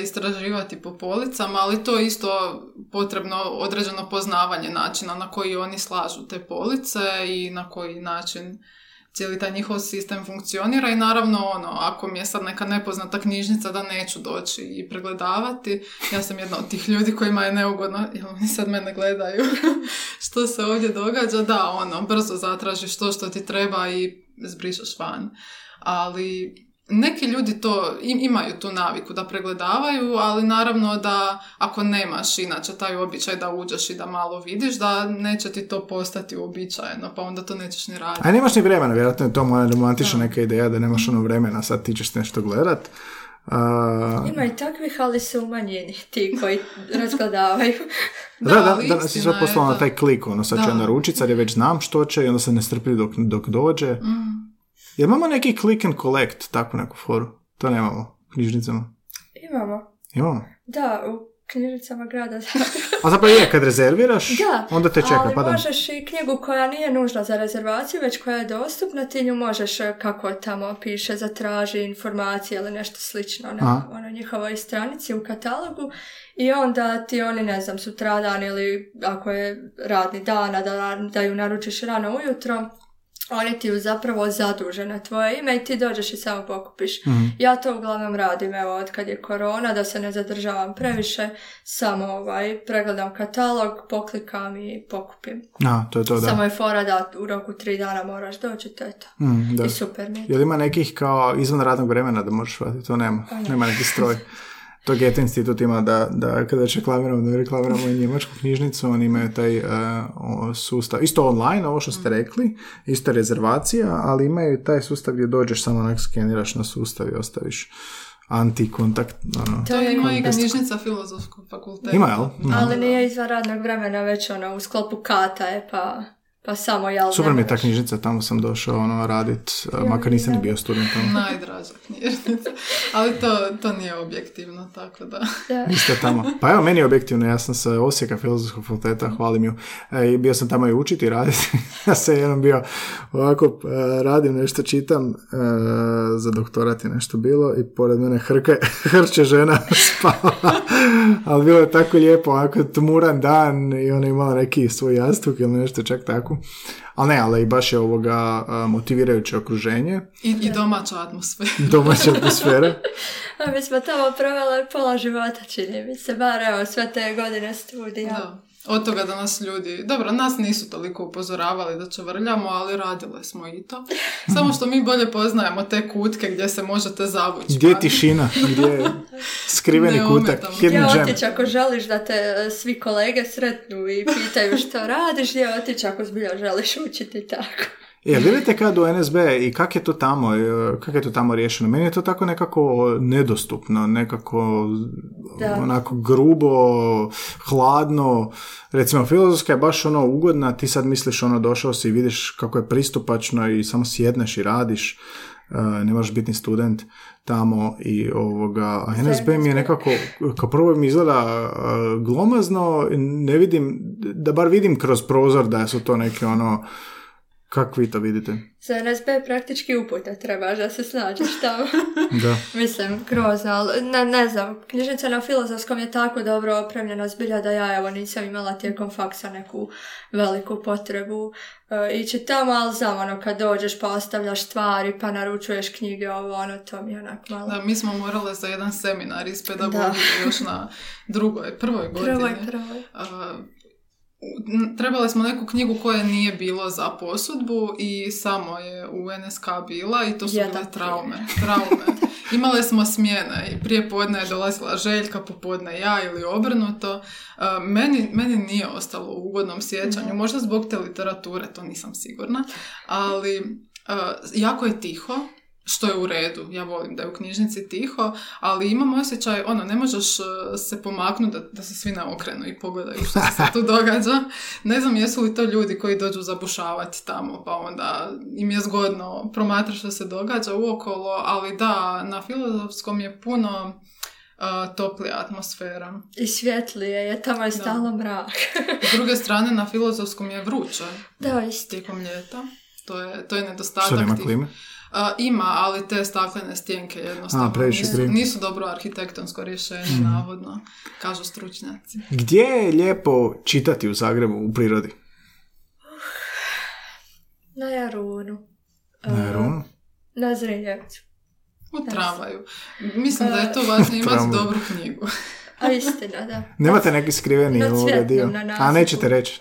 istraživati po policama, ali to je isto potrebno određeno poznavanje načina na koji oni slažu te police i na koji način cijeli taj njihov sistem funkcionira i naravno ono, ako mi je sad neka nepoznata knjižnica da neću doći i pregledavati, ja sam jedna od tih ljudi kojima je neugodno, jel oni sad mene gledaju što se ovdje događa, da ono, brzo zatražiš to što ti treba i zbrišaš van, ali neki ljudi to imaju tu naviku da pregledavaju, ali naravno da ako nemaš inače taj običaj da uđeš i da malo vidiš, da neće ti to postati uobičajeno, pa onda to nećeš ni raditi. A nemaš ni vremena, vjerojatno je to romantična neka ideja da nemaš ono vremena, sad ti ćeš nešto gledat. Ima i takvih, ali su umanjeni ti koji razgledavaju. Da, si sad poslala na taj klik, ono sad ću naručiti, sad ja već znam što će i onda se ne strplji dok dođe. Mm. Jel imamo neki click and collect, takvu neku foru? To nemamo u knjižnicama. Imamo? Da, u knjižnicama grada Zagreba. A zapravo je, kad rezerviraš, da, onda te čeka. Da, ali možeš i knjigu koja nije nužna za rezervaciju, već koja je dostupna, ti nju možeš, kako tamo piše, zatraži informacije ili nešto slično na ono, njihovoj stranici u katalogu. I onda ti oni, ne znam, sutradan ili ako je radni dan, da ju naručiš rano ujutro, oni ti ju zapravo zaduže na tvoje ime i ti dođeš i samo pokupiš. Mm-hmm. Ja to uglavnom radim, evo, od kad je korona, da se ne zadržavam previše, samo pregledam katalog, poklikam i pokupim. A, to je to, da. Samo je fora da u roku 3 dana moraš doći, to je to. Da. I super mi. Jel ima nekih kao izvan radnog vremena da možeš vratiti? To nema. Nema neki stroj. To Goethe-Institut ima da kada će reklamiramo i njemačku knjižnicu, oni imaju taj sustav, isto online, ovo što ste rekli, isto rezervacija, ali imaju taj sustav gdje dođeš, samo onak skeniraš na sustav i ostaviš antikontakt. To ima i knjižnica Filozofskog fakulteta. Ima, jel? Ali nije izvan radnog vremena, već ono, u sklopu kata je, pa samo jel. Super mi je ta knjižnica, tamo sam došao radit, makar nisam bio student tamo. Najdraža knjižnica, ali to nije objektivno, tako da. Isto tamo. Pa evo, meni je objektivno, ja sam sa Osijeka Filozofskog fakulteta, hvalim ju. Bio sam tamo i učiti i raditi. Ja sam jednom bio ovako, radim nešto, čitam, za doktorat je nešto bilo i pored mene hrče žena spava. Ali bilo je tako lijepo, ovako tmuran dan i ona je imala neki svoj jastuk ili nešto, čak tako. Ali ne, ali i baš je ovoga motivirajuće okruženje. I domaća atmosfera. Domaća atmosfera. A mi smo tamo provjeli pola života, čini mi se, bar evo, sve te godine studija. Da. Od toga da nas ljudi, dobro, nas nisu toliko upozoravali da čvrljamo, ali radile smo i to. Samo što mi bolje poznajemo te kutke gdje se možete zavući. Gdje je tišina, gdje je skriveni kutak, hidden gem. Gdje otići ako želiš da te svi kolege sretnu i pitaju što radiš, gdje otići ako zbilja želiš učiti, tako. Je, vidite kad u NSB i kak je to tamo riješeno? Meni je to tako nekako nedostupno, nekako onako grubo, hladno. Recimo, Filozofska je baš ono ugodna, ti sad misliš ono došao si i vidiš kako je pristupačno i samo sjedneš i radiš. Ne moraš biti student tamo i ovoga. A NSB mi je nekako, kao prvo mi izgleda glomazno, ne vidim, da bar vidim kroz prozor da su to neke ono. Kako vi to vidite? Za NSB praktički uputa trebaš da se snađeš tamo. Da. Mislim, grozno, ali ne znam, knjižnica na Filozofskom je tako dobro opremljena zbilja da ja evo nisam imala tijekom faksa neku veliku potrebu ići tamo, ali znam ono kad dođeš pa ostavljaš stvari pa naručuješ knjige, ovo ono, to mi je onako malo. Da, mi smo morale za jedan seminar iz pedagogije još na prvoj godini. Prvoj. Trebali smo neku knjigu koja nije bilo za posudbu i samo je u NSK bila i to su bile traume. Imale smo smjene i prije podne je dolazila Željka, popodne ja ili obrnuto. Meni nije ostalo u ugodnom sjećanju, možda zbog te literature, to nisam sigurna, ali jako je tiho. Što je u redu, ja volim da je u knjižnici tiho, ali imam osjećaj, ono, ne možeš se pomaknuti da se svi naokrenu i pogledaju što se tu događa. Ne znam jesu li to ljudi koji dođu zabušavati tamo, pa onda im je zgodno promatrati što se događa uokolo, ali da, na Filozofskom je puno toplija atmosfera. I svjetlije je, tamo je stalo mrak. S druge strane, na Filozofskom je vruće. Da, isto. Tijekom ljeta. To je nedostatak. Što nema klime? Ima, ali te staklene stjenke jednostavno nisu dobro arhitektonsko rješenje, navodno, kažu stručnjaci. Gdje je lijepo čitati u Zagrebu, u prirodi? Na Jarunu. Na Jarunu? Na Zrenjavicu. U tramvaju. Mislim da je to važno imati dobru knjigu. A istina, da. Nemate neki skriveni ovoga dio? Na Cvjetnom, a nećete reći,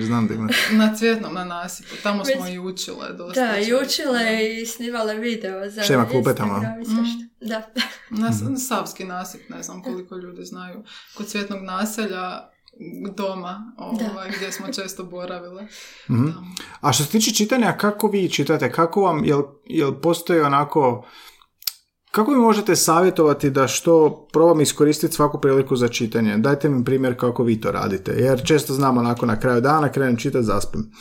znam da imate. Na Cvjetnom, na nasipu. Tamo smo i učile dosta. Da, i učile i snimale video. Za šta ima klupe tamo? Da. Na Savski nasip, ne znam koliko ljudi znaju. Kod Cvjetnog naselja, doma, gdje smo često boravile. Mm-hmm. A što se tiče čitanja, kako vi čitate? Kako vam, jel postoji onako... Kako mi možete savjetovati da što probam iskoristiti svaku priliku za čitanje? Dajte mi primjer kako vi to radite. Jer često znam onako na kraju dana krenem čitati, zaspim.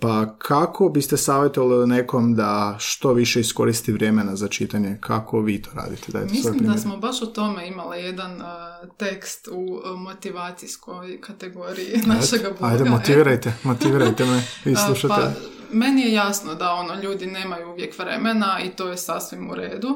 Pa kako biste savjetovali nekom da što više iskoristi vremena za čitanje? Kako vi to radite? Dajte svoj primjer. Mislim da smo baš o tome imali jedan tekst u motivacijskoj kategoriji našega bloga. Ajde, motivirajte me i slušate. Meni je jasno da ljudi nemaju uvijek vremena i to je sasvim u redu.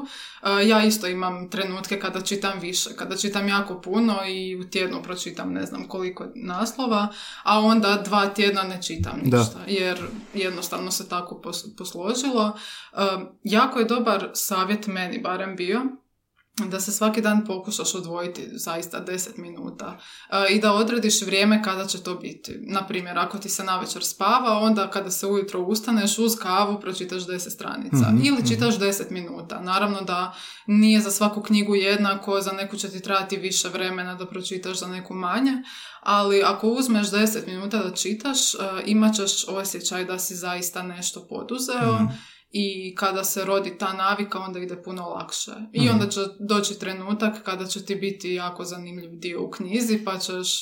Ja isto imam trenutke kada čitam više, kada čitam jako puno i u tjednu pročitam ne znam koliko naslova, a onda 2 tjedna ne čitam ništa, jer jednostavno se tako posložilo. Jako je dobar savjet meni barem bio da se svaki dan pokušaš odvojiti zaista 10 minuta i da odrediš vrijeme kada će to biti. Naprimjer, ako ti se navečer spava, onda kada se ujutro ustaneš uz kavu pročitaš 10 stranica ili čitaš 10 minuta. Naravno da nije za svaku knjigu jednako, za neku će ti trajati više vremena da pročitaš, za neku manje, ali ako uzmeš 10 minuta da čitaš, imat ćeš osjećaj da si zaista nešto poduzeo. I kada se rodi ta navika, onda ide puno lakše. I onda će doći trenutak kada će ti biti jako zanimljiv dio u knjizi, pa ćeš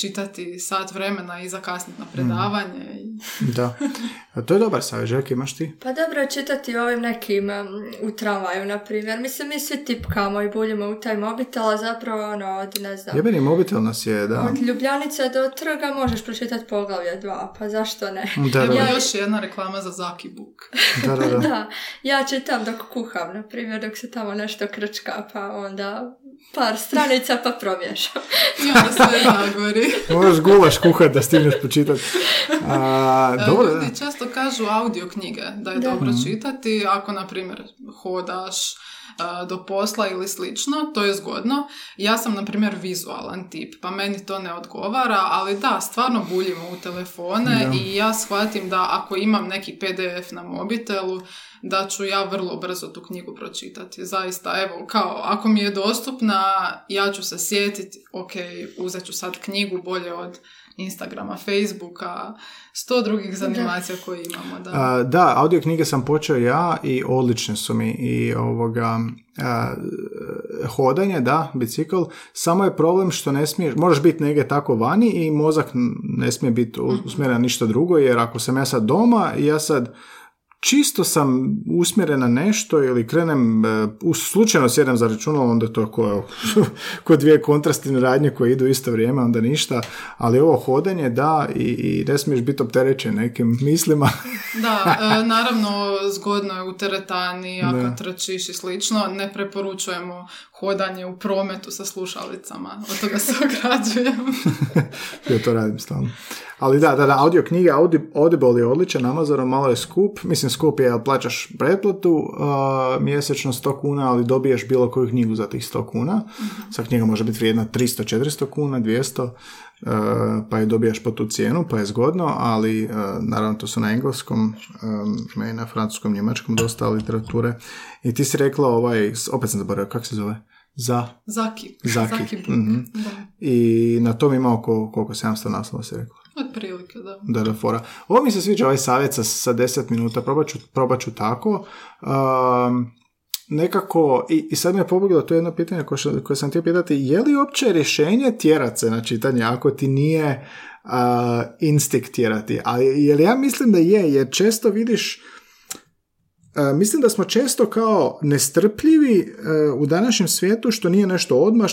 čitati sat vremena i zakasniti na predavanje. Da. A to je dobar savjet, Željka, imaš ti? Pa dobro, čitati ovim nekim u tramvaju, na primjer. Mislim, mi svi tipkamo i buljimo u taj mobitel, a zapravo od, ne znam... Jebeni mobitel nas je, da. Od Ljubljanice do Trga možeš pročitati poglavlje 2, pa zašto ne? Da. Ja još jedna reklama za Zaki Book. Da. Da, ja čitam dok kuham, na primjer, dok se tamo nešto krčka, pa onda par stranica pa promješam. I onda sve nagori. Možeš gulaš kuhati da stigneš počitati. Dobro, ljudi često kažu audio knjige da je dobro čitati, ako, na primjer, hodaš do posla ili slično, to je zgodno. Ja sam, na primjer, vizualan tip, pa meni to ne odgovara, ali da, stvarno buljimo u telefone i ja shvatim da ako imam neki PDF na mobitelu, da ću ja vrlo brzo tu knjigu pročitati. Zaista, evo, kao, ako mi je dostupna, ja ću se sjetiti, ok, uzet ću sad knjigu, bolje od Instagrama, Facebooka, 100 drugih zanimacija koje imamo. Da. Da, audio knjige sam počeo ja i odlične su mi i hodanje, da, bicikl, samo je problem što ne smiješ, moraš biti negdje tako vani i mozak ne smije biti usmjeren ništa drugo, jer ako sam ja sad doma i ja sad čisto sam usmjerena nešto ili krenem, slučajno sjedem za računalo, onda to ko dvije kontrastine radnje koje idu isto vrijeme, onda ništa, ali ovo hodanje, da, i ne smiješ biti opterećen nekim mislima. Da, naravno, zgodno je u teretani, ako trčiš i slično, ne preporučujemo hodanje u prometu sa slušalicama, od toga se ograđujem. Ja to radim stalno. Ali da, audio knjige, Audible je odličan, Amazonom malo je skup, mislim skup je, jer plaćaš pretplatu mjesečno 100 kuna, ali dobiješ bilo koju knjigu za tih 100 kuna. Sa knjiga može biti vrijedna 300, 400 kuna, 200, pa je dobijaš po tu cijenu, pa je zgodno, ali naravno to su na engleskom, i na francuskom, njemačkom, dosta literature. I ti si rekla opet sam zaboravio, kako se zove? Zaki Book. Mm-hmm. I na tom ima oko koliko 700 naslova se rekla. Od prilike, da, fora. Ovo mi se sviđa, ovaj savjet sa 10 minuta, probat ću tako. Nekako, i sad mi je pobjeglo to jedno pitanje koje sam htio pitati, je li uopće rješenje tjerat se na čitanje ako ti nije instinkt tjerati? A, jer ja mislim da je, jer često vidiš Mislim da smo često kao nestrpljivi u današnjem svijetu što nije nešto odmah,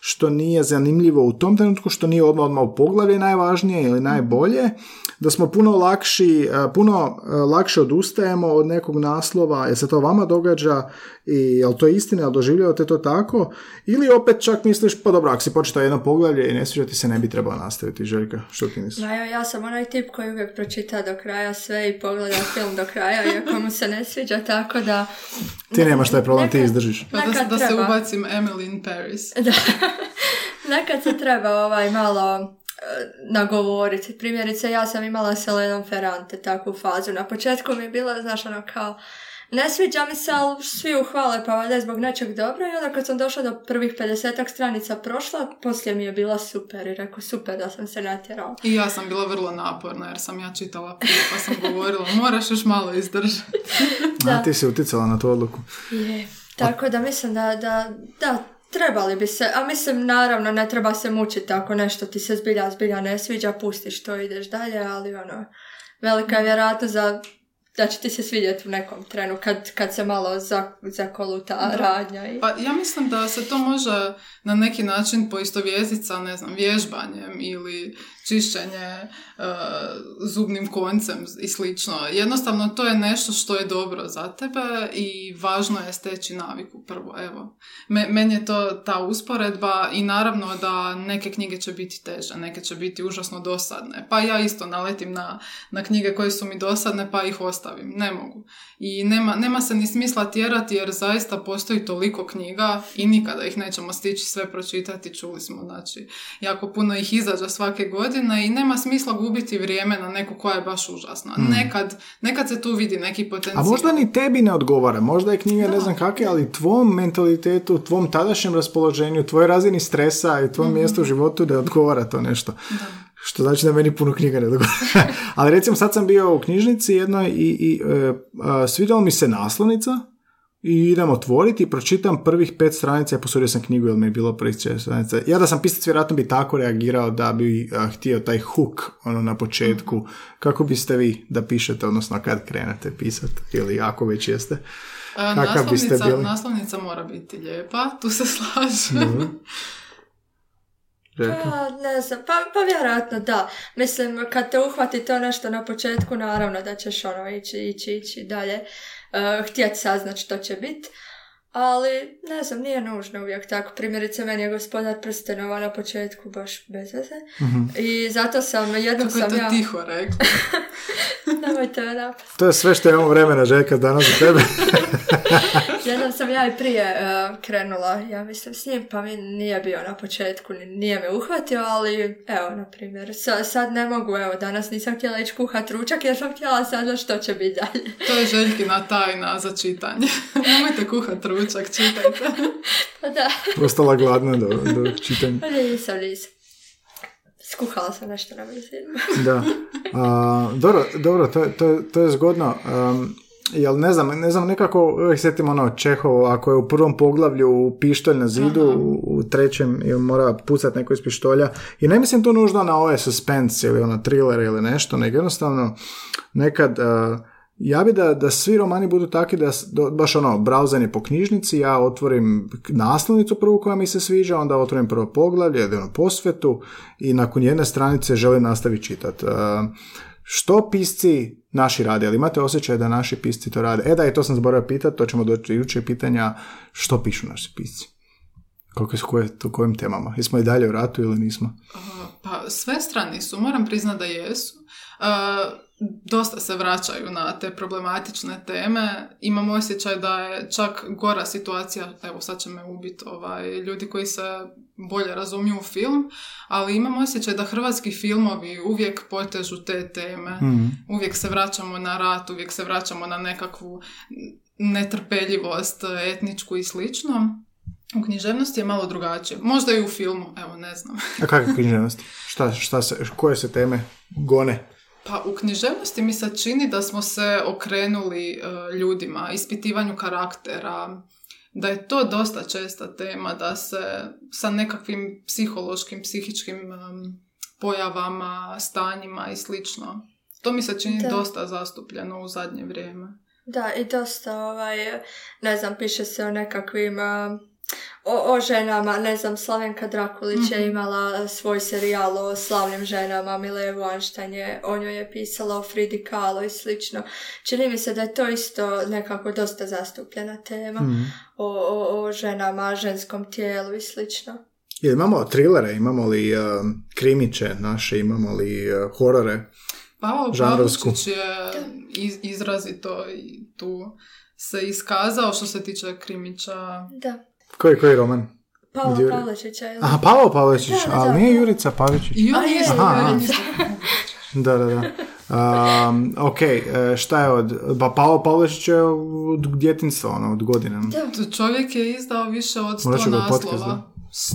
što nije zanimljivo u tom trenutku, što nije odmah u poglavlje najvažnije ili najbolje, da smo puno lakše odustajemo od nekog naslova, jer se to vama događa, jel to je istina, jel doživljavate to tako, ili opet čak misliš, pa dobro, ako si počitao jedno poglavlje i ne sviđa ti se, ne bi trebala nastaviti. Željka, što ti misliš? Ja sam onaj tip koji uvijek pročita do kraja sve i pogleda film do kraja, iako mu se ne sviđa, tako da... Ti nemaš taj problem, ti izdržiš. Da se ubacim Emily in Paris. Da. Nekad se treba malo nagovoriti. Primjerice, ja sam imala s Elenom Ferrante takvu fazu. Na početku mi je bilo, znaš, ono kao, ne sviđa mi se, ali svi uhvale, pa valjda zbog nečeg dobra. I onda kad sam došla do prvih 50-ak stranica prošla, poslije mi je bila super i rekao super da sam se natjerala. I ja sam bila vrlo naporna jer sam ja čitala prije, pa sam govorila moraš još malo izdržati. A ti si uticala na tu odluku. Je, tako da mislim da trebali bi se, a mislim naravno ne treba se mučiti ako nešto ti se zbilja ne sviđa, pustiš to, ideš dalje, ali velika je vjerojatnost da će ti se svidjeti u nekom trenu kad se malo zakoluta radnja. Pa ja mislim da se to može na neki način poistovjetiti sa, ne znam, vježbanjem ili čišćenje zubnim koncem i slično. Jednostavno to je nešto što je dobro za tebe i važno je steći naviku prvo. Evo, meni je to ta usporedba i naravno da neke knjige će biti teže, neke će biti užasno dosadne. Pa ja isto naletim na knjige koje su mi dosadne pa ih ostavim. Ne mogu. I nema se ni smisla tjerati jer zaista postoji toliko knjiga i nikada ih nećemo stići sve pročitati. Čuli smo, znači, jako puno ih izađa svake godine i nema smisla gubiti vrijeme na neku koja je baš užasna. Nekad se tu vidi neki potencijal. A možda ni tebi ne odgovara. Možda je knjiga ne znam kakve, ali tvom mentalitetu, tvom tadašnjem raspoloženju, tvojoj razini stresa i tvom mjestu u životu ne odgovara to nešto. Da. Što znači da meni puno knjiga ne događa. Ali recimo sad sam bio u knjižnici jednoj i svidjela mi se naslovnica i idem otvoriti i pročitam prvih 5 stranica. Ja posudio sam knjigu jer mi je bilo prvih 4 stranica. Ja da sam pisac vjerojatno bi tako reagirao da bi htio taj hook na početku. Kako biste vi da pišete, odnosno kad krenete pisati ili ako već jeste? Naslovnica mora biti lijepa, tu se slažem. Mm-hmm. Pa, ne znam, pa vjerojatno da. Mislim, kad te uhvati to nešto na početku, naravno da ćeš ići dalje, htjeti saznati što će biti, ali ne znam, nije nužno uvijek tako. Primjerice, meni je Gospodar prstenova na početku baš bez veze. Mm-hmm. I zato sam jednom sam ja... Kako je to tiho rekla? Nemojte me napast. To je sve što imamo vremena, Željka, danas za tebe. Jednom sam ja i prije krenula, ja mislim, s njim, pa mi nije bio na početku, nije me uhvatio, ali evo, na primjer, sad ne mogu, evo, danas nisam htjela ići kuhat ručak, jer sam htjela sada što će biti dalje. To je Željkina tajna za čitanje. Nemojte kuhat ručak, čitajte. Pa da. Ostala gladna do čitanja. Nisam. Skuhala sam nešto na brzinu. Da. Dobro, to je zgodno. Jel ne znam nekako sjetim Čehov, ako je u prvom poglavlju pištolj na zidu, u trećem mora pucati neko iz pištolja i ne mislim tu nužno na ove suspense ili thriller ili nešto, nego jednostavno nekad ja bi da svi romani budu taki da baš brauzanje po knjižnici, ja otvorim naslovnicu prvu koja mi se sviđa, onda otvorim prvo poglavlje, posvetu i nakon jedne stranice želim nastaviti čitati. Što pisci naši rade? Ali imate osjećaj da naši pisci to rade? I to sam zaboravio pitati, to ćemo doći jučer pitanja, što pišu naši pisci? U kojim temama? Jesmo i dalje u ratu ili nismo? Pa sve strane su, moram priznati da jesu. Dosta se vraćaju na te problematične teme. Imam osjećaj da je čak gora situacija, evo sad će me ubiti ljudi koji se bolje razumiju u film, ali imam osjećaj da hrvatski filmovi uvijek potežu te teme. Mm-hmm. Uvijek se vraćamo na rat, uvijek se vraćamo na nekakvu netrpeljivost etničku i slično. U književnosti je malo drugačije. Možda i u filmu, evo ne znam. A kakva književnost? Koje se teme gone? Pa u književnosti mi se čini da smo se okrenuli ljudima, ispitivanju karaktera, da je to dosta česta tema, da se sa nekakvim psihološkim, psihičkim pojavama, stanjima i slično. To mi se čini dosta zastupljeno u zadnje vrijeme. Da, i dosta, ne znam, piše se o nekakvim... O ženama, ne znam, Slavenka Drakulić je imala svoj serijal o slavnim ženama, Milevu Einstein je, o njoj je pisala, o Fridi Kahlo i slično. Čini mi se da je to isto nekako dosta zastupljena tema, o ženama, ženskom tijelu i slično. Jer imamo trilere, imamo li krimiće naše, imamo li horore, žanrovsku? Pavao Pavličić je izrazito i tu se iskazao što se tiče krimića. Da. Koji roman? Pavao Pavličića. Aha, Pavao Pavličić, ali nije Jurica Pavičić. Da. Šta je od... Pa Pavao Pavličić je od djetinjstva, od godina. Da, čovjek je izdao više od 100 naslova.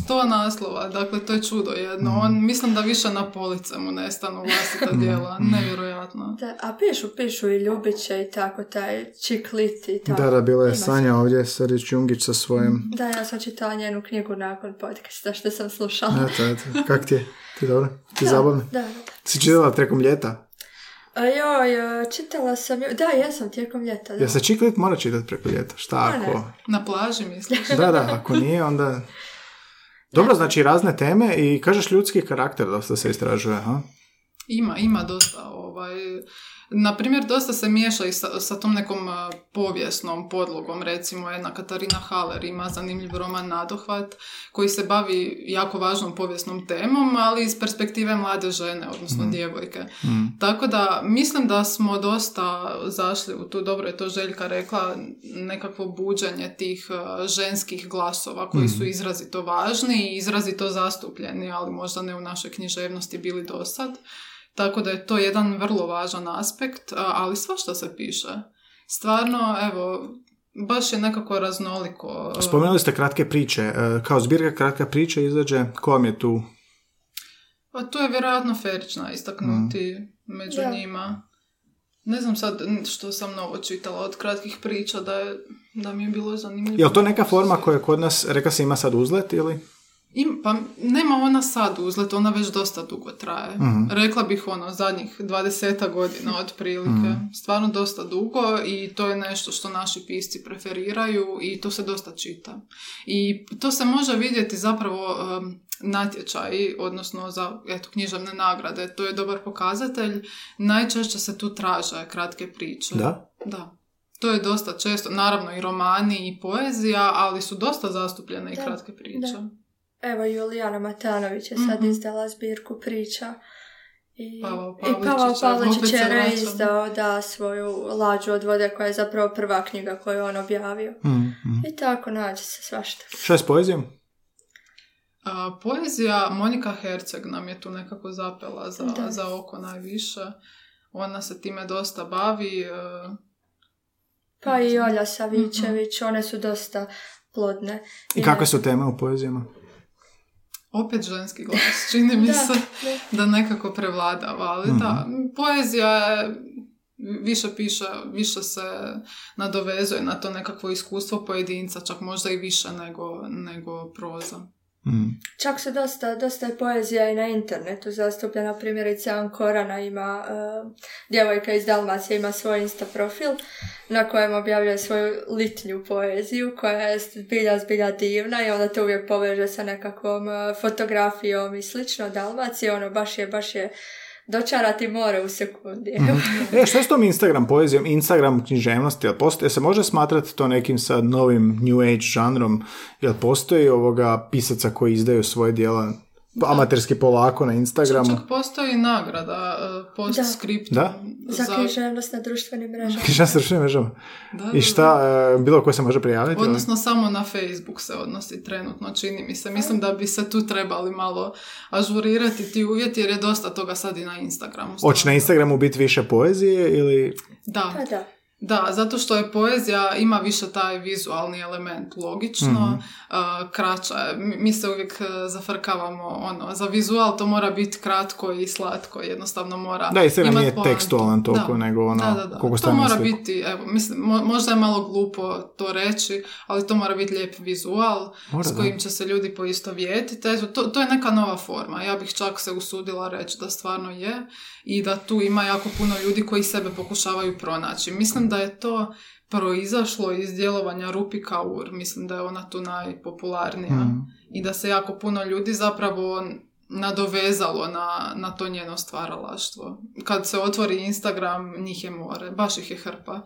100 naslova, dakle to je čudo jedno. On, mislim da više na police mu nestanu vlastita djela, nevjerojatno. Da, a pišu i Ljubiće i tako, taj Čiklit i tako. Da, bila je Ima Sanja sam. Ovdje, Srdić Jungić sa svojim... Da, ja sam čitala njenu knjigu nakon podcasta što sam slušala. Eto, kak ti je? Ti dobro? Ti zabavno? Da. Si čitala tijekom ljeta? Čitala sam... Da, jesam tijekom ljeta. Da. Ja se Čiklit mora čitati preko ljeta, šta da, ako... Ne. Na plaži misliš? Da, ako nije onda... Dobro, znači razne teme i kažeš ljudski karakter dosta se istražuje, ha? Ima dosta, naprimjer dosta se miješa i sa tom nekom povijesnom podlogom, recimo jedna Katarina Haller ima zanimljiv roman Nadohvat koji se bavi jako važnom povijesnom temom, ali iz perspektive mlade žene, odnosno djevojke. Tako da mislim da smo dosta zašli u tu, dobro je to Željka rekla, nekakvo buđanje tih ženskih glasova koji su izrazito važni i izrazito zastupljeni, ali možda ne u našoj književnosti bili dosad. Tako da je to jedan vrlo važan aspekt, ali svašta se piše. Stvarno, evo, baš je nekako raznoliko. Spomenuli ste kratke priče. Kao zbirka kratka priča izađe, ko vam je tu? Pa tu je vjerojatno Ferić najistaknuti među njima. Ne znam sad što sam novo čitala od kratkih priča, da mi je bilo zanimljivo. Je li to neka forma koja kod nas, reka se, ima sad uzlet ili... Pa nema ona sad uzlet, ona već dosta dugo traje. Rekla bih zadnjih 20 godina otprilike. Stvarno dosta dugo i to je nešto što naši pisci preferiraju i to se dosta čita. I to se može vidjeti zapravo natječaji, odnosno za književne nagrade. To je dobar pokazatelj. Najčešće se tu traže kratke priče. Da. To je dosta često. Naravno i romani i poezija, ali su dosta zastupljene i kratke priče. Da. Evo, Julijana Matanović je sad izdala zbirku priča i Pavao Pavličić je reizdao svoju Lađu od vode, koja je zapravo prva knjiga koju je on objavio. I tako nađe se svašta. Šta je s poezijom? Poezija Monika Herceg nam je tu nekako zapela za oko najviše. Ona se time dosta bavi. Pa i Olja Savićević, one su dosta plodne. I kakve su teme u poezijama? Opet ženski glas, čini mi se da nekako prevladava, ali poezija je, više piše, više se nadovezuje na to nekakvo iskustvo pojedinca, čak možda i više nego proza. Čak se dosta je poezija i na internetu zastupljena, primjerice Ankorana ima, djevojka iz Dalmacije ima svoj Insta profil na kojem objavljuje svoju litnju poeziju koja je zbilja divna i onda to uvijek poveže sa nekakvom fotografijom i slično Dalmacije, ono baš je dočarati more u sekundi. Što je s tom Instagram poezijom, Instagram književnosti, jel se može smatrati to nekim sad novim new age žanrom, jel postoji pisaca koji izdaju svoje djela amaterski polako na Instagramu? Čak postoji nagrada postscriptum. Za književnost na društvenim mrežama. Književnost na društvenim mrežama. I šta, bilo koje se može prijaviti? Odnosno samo na Facebook se odnosi trenutno, čini mi se. Mislim da bi se tu trebali malo ažurirati ti uvjeti, jer je dosta toga sad i na Instagramu. Hoće na Instagramu biti više poezije ili... Da. Da, zato što je poezija, ima više taj vizualni element, logično, kraća. Mi se uvijek zafrkavamo, za vizual to mora biti kratko i slatko, jednostavno mora. Da, i sve nam nije tekstualan toliko, nego koliko stavimo sliku. To mora biti, možda je malo glupo to reći, ali to mora biti lijep vizual s kojim će se ljudi poistovjetiti. To je neka nova forma, ja bih čak se usudila reći da stvarno je i da tu ima jako puno ljudi koji sebe pokušavaju pronaći. Mislim da da je to proizašlo iz djelovanja Rupi Kaur. Mislim da je ona tu najpopularnija. Mm. I da se jako puno ljudi zapravo nadovezalo na to njeno stvaralaštvo. Kad se otvori Instagram, njih je more, baš ih je hrpa,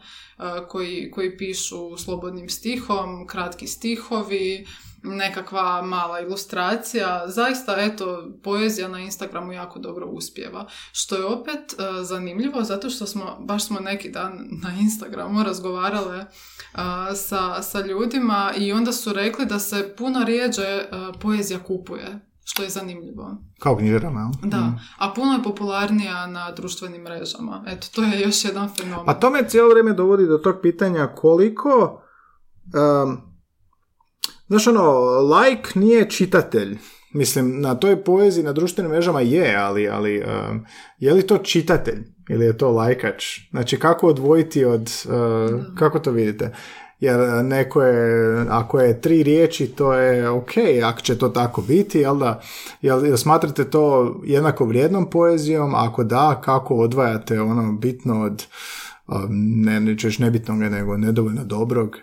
koji pišu slobodnim stihom, kratki stihovi, nekakva mala ilustracija. Zaista, eto, poezija na Instagramu jako dobro uspjeva. Što je opet zanimljivo, zato što smo neki dan na Instagramu razgovarale sa ljudima i onda su rekli da se puno rijeđe poezija kupuje. Što je zanimljivo. Kao knjižarama, jel? Da, a puno je popularnija na društvenim mrežama. Eto, to je još jedan fenomen. A to me cijelo vrijeme dovodi do tog pitanja koliko... znaš, like nije čitatelj. Mislim, na toj poeziji, na društvenim mrežama je, ali je li to čitatelj ili je to lajkač? Znači, kako odvojiti od... kako to vidite? Jer neko je, ako je 3 riječi, to je ok, ako će to tako biti, jel da? Jel smatrate to jednako vrijednom poezijom? Ako da, kako odvajate ono bitno od, nećeš nebitnog, nego nedovoljno dobrog?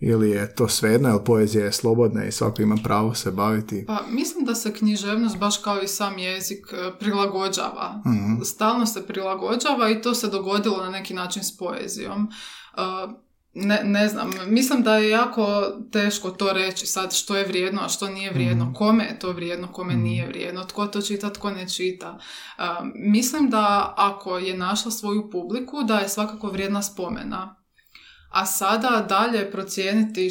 Ili je to svejedno, jer poezija je slobodna i svako ima pravo se baviti? Pa mislim da se književnost, baš kao i sam jezik, prilagođava. Mm-hmm. Stalno se prilagođava i to se dogodilo na neki način s poezijom. Ne znam, mislim da je jako teško to reći sad što je vrijedno, a što nije vrijedno, kome je to vrijedno, kome nije vrijedno, tko to čita, tko ne čita. Mislim da ako je našla svoju publiku, da je svakako vrijedna spomena. A sada dalje procijeniti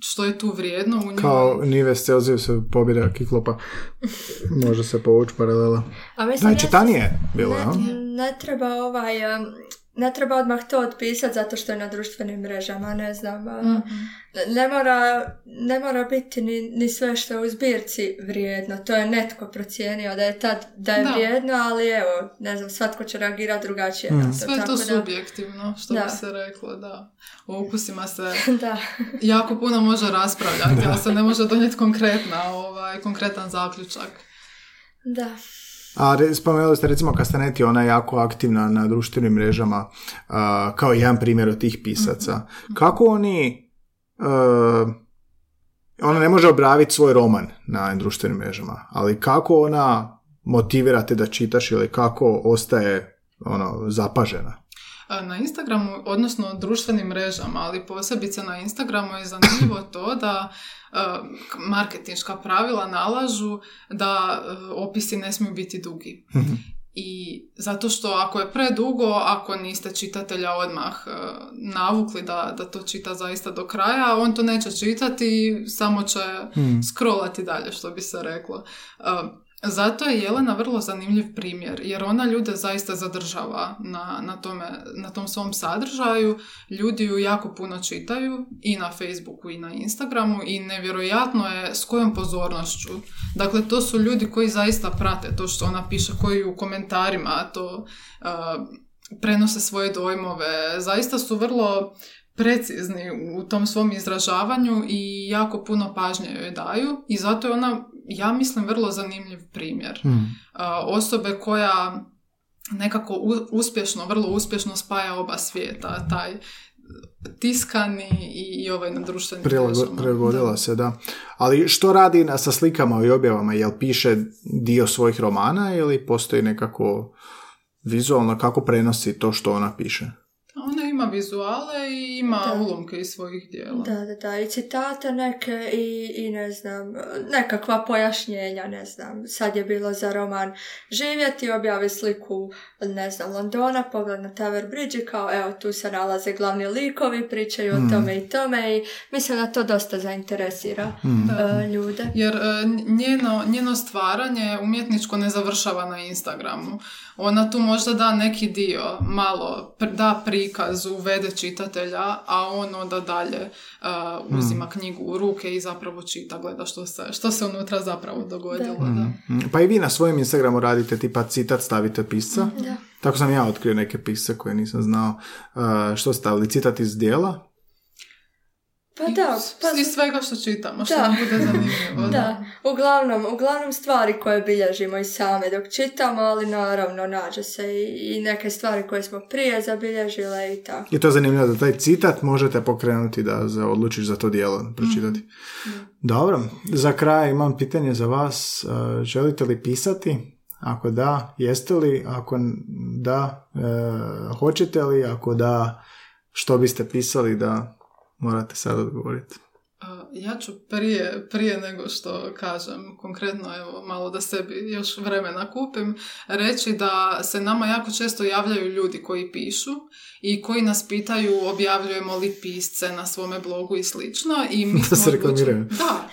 što je tu vrijedno u njoj. Kao Nives Celsius pobjeda Kiklopa. Može se povući paralela. Da je čitanije bilo, ja? Ne treba odmah to otpisati zato što je na društvenim mrežama, ne znam. Mm-hmm. Ne mora biti ni sve što je u zbirci vrijedno. To je netko procijenio da je vrijedno, ali evo, ne znam, svatko će reagirati drugačije. Mm. Na to, sve tako to subjektivno, što bi se reklo, da. O ukusima se jako puno može raspravljati, ali se ne može donijeti konkretan zaključak. Da. A spomenuli ste recimo Kastanetti, ona je jako aktivna na društvenim mrežama, kao jedan primjer od tih pisaca. Kako oni, ona ne može objaviti svoj roman na društvenim mrežama, ali kako ona motivira te da čitaš ili kako ostaje zapažena? Na Instagramu, odnosno društvenim mrežama, ali posebice na Instagramu je zanimljivo to da marketinška pravila nalažu da opisi ne smiju biti dugi. I zato što ako je predugo, ako niste čitatelja odmah navukli da to čita zaista do kraja, on to neće čitati, samo će scrollati dalje, što bi se reklo. Zato je Jelena vrlo zanimljiv primjer, jer ona ljude zaista zadržava na tom svom sadržaju. Ljudi ju jako puno čitaju i na Facebooku i na Instagramu i nevjerojatno je s kojom pozornošću. Dakle, to su ljudi koji zaista prate to što ona piše, koji u komentarima to prenose svoje dojmove. Zaista su vrlo precizni u tom svom izražavanju i jako puno pažnje joj daju i zato je ona, ja mislim, vrlo zanimljiv primjer. Osobe koja nekako vrlo uspješno spaja oba svijeta, taj tiskani i ovaj na društvenim mrežama. Prilagodila se, da. Ali što radi sa slikama i objavama? Jel piše dio svojih romana ili postoji nekako vizualno kako prenosi to što ona piše? Ona ima vizuale i ima ulomke iz svojih djela. Da, i citate neke i ne znam, nekakva pojašnjenja, ne znam. Sad je bilo za roman Živjeti, objavi sliku, ne znam, Londona, pogled na Tower Bridge i kao, evo, tu se nalaze glavni likovi, pričaju o tome i tome i mislim da to dosta zainteresira ljude. Jer njeno stvaranje umjetničko ne završava na Instagramu. Ona tu možda da neki dio, malo, da prikaz, uvede čitatelja, a on onda dalje uzima knjigu u ruke i zapravo čita, gleda što se unutra zapravo dogodilo. Da. Pa i vi na svojem Instagramu radite tipa citat, stavite pisca. Da. Tako sam ja otkrio neke pisce koje nisam znao. Što stavili? Citat iz djela? Pa da. Iz svega što čitamo, što nam bude zanimljivo. Da. Uglavnom stvari koje bilježimo i same dok čitamo, ali naravno nađe se i neke stvari koje smo prije zabilježile i tako. I to je zanimljivo da taj citat možete pokrenuti da odlučiš za to djelo pročitati. Mm-hmm. Dobro, za kraj imam pitanje za vas. Želite li pisati? Ako da, jeste li? Ako da, hoćete li? Ako da, što biste pisali da morate sad odgovoriti? Ja ću prije nego što kažem, konkretno evo malo da sebi još vremena kupim, reći da se nama jako često javljaju ljudi koji pišu i koji nas pitaju objavljujemo li pisce na svome blogu i slično. I mi smo reklamiraju. Da,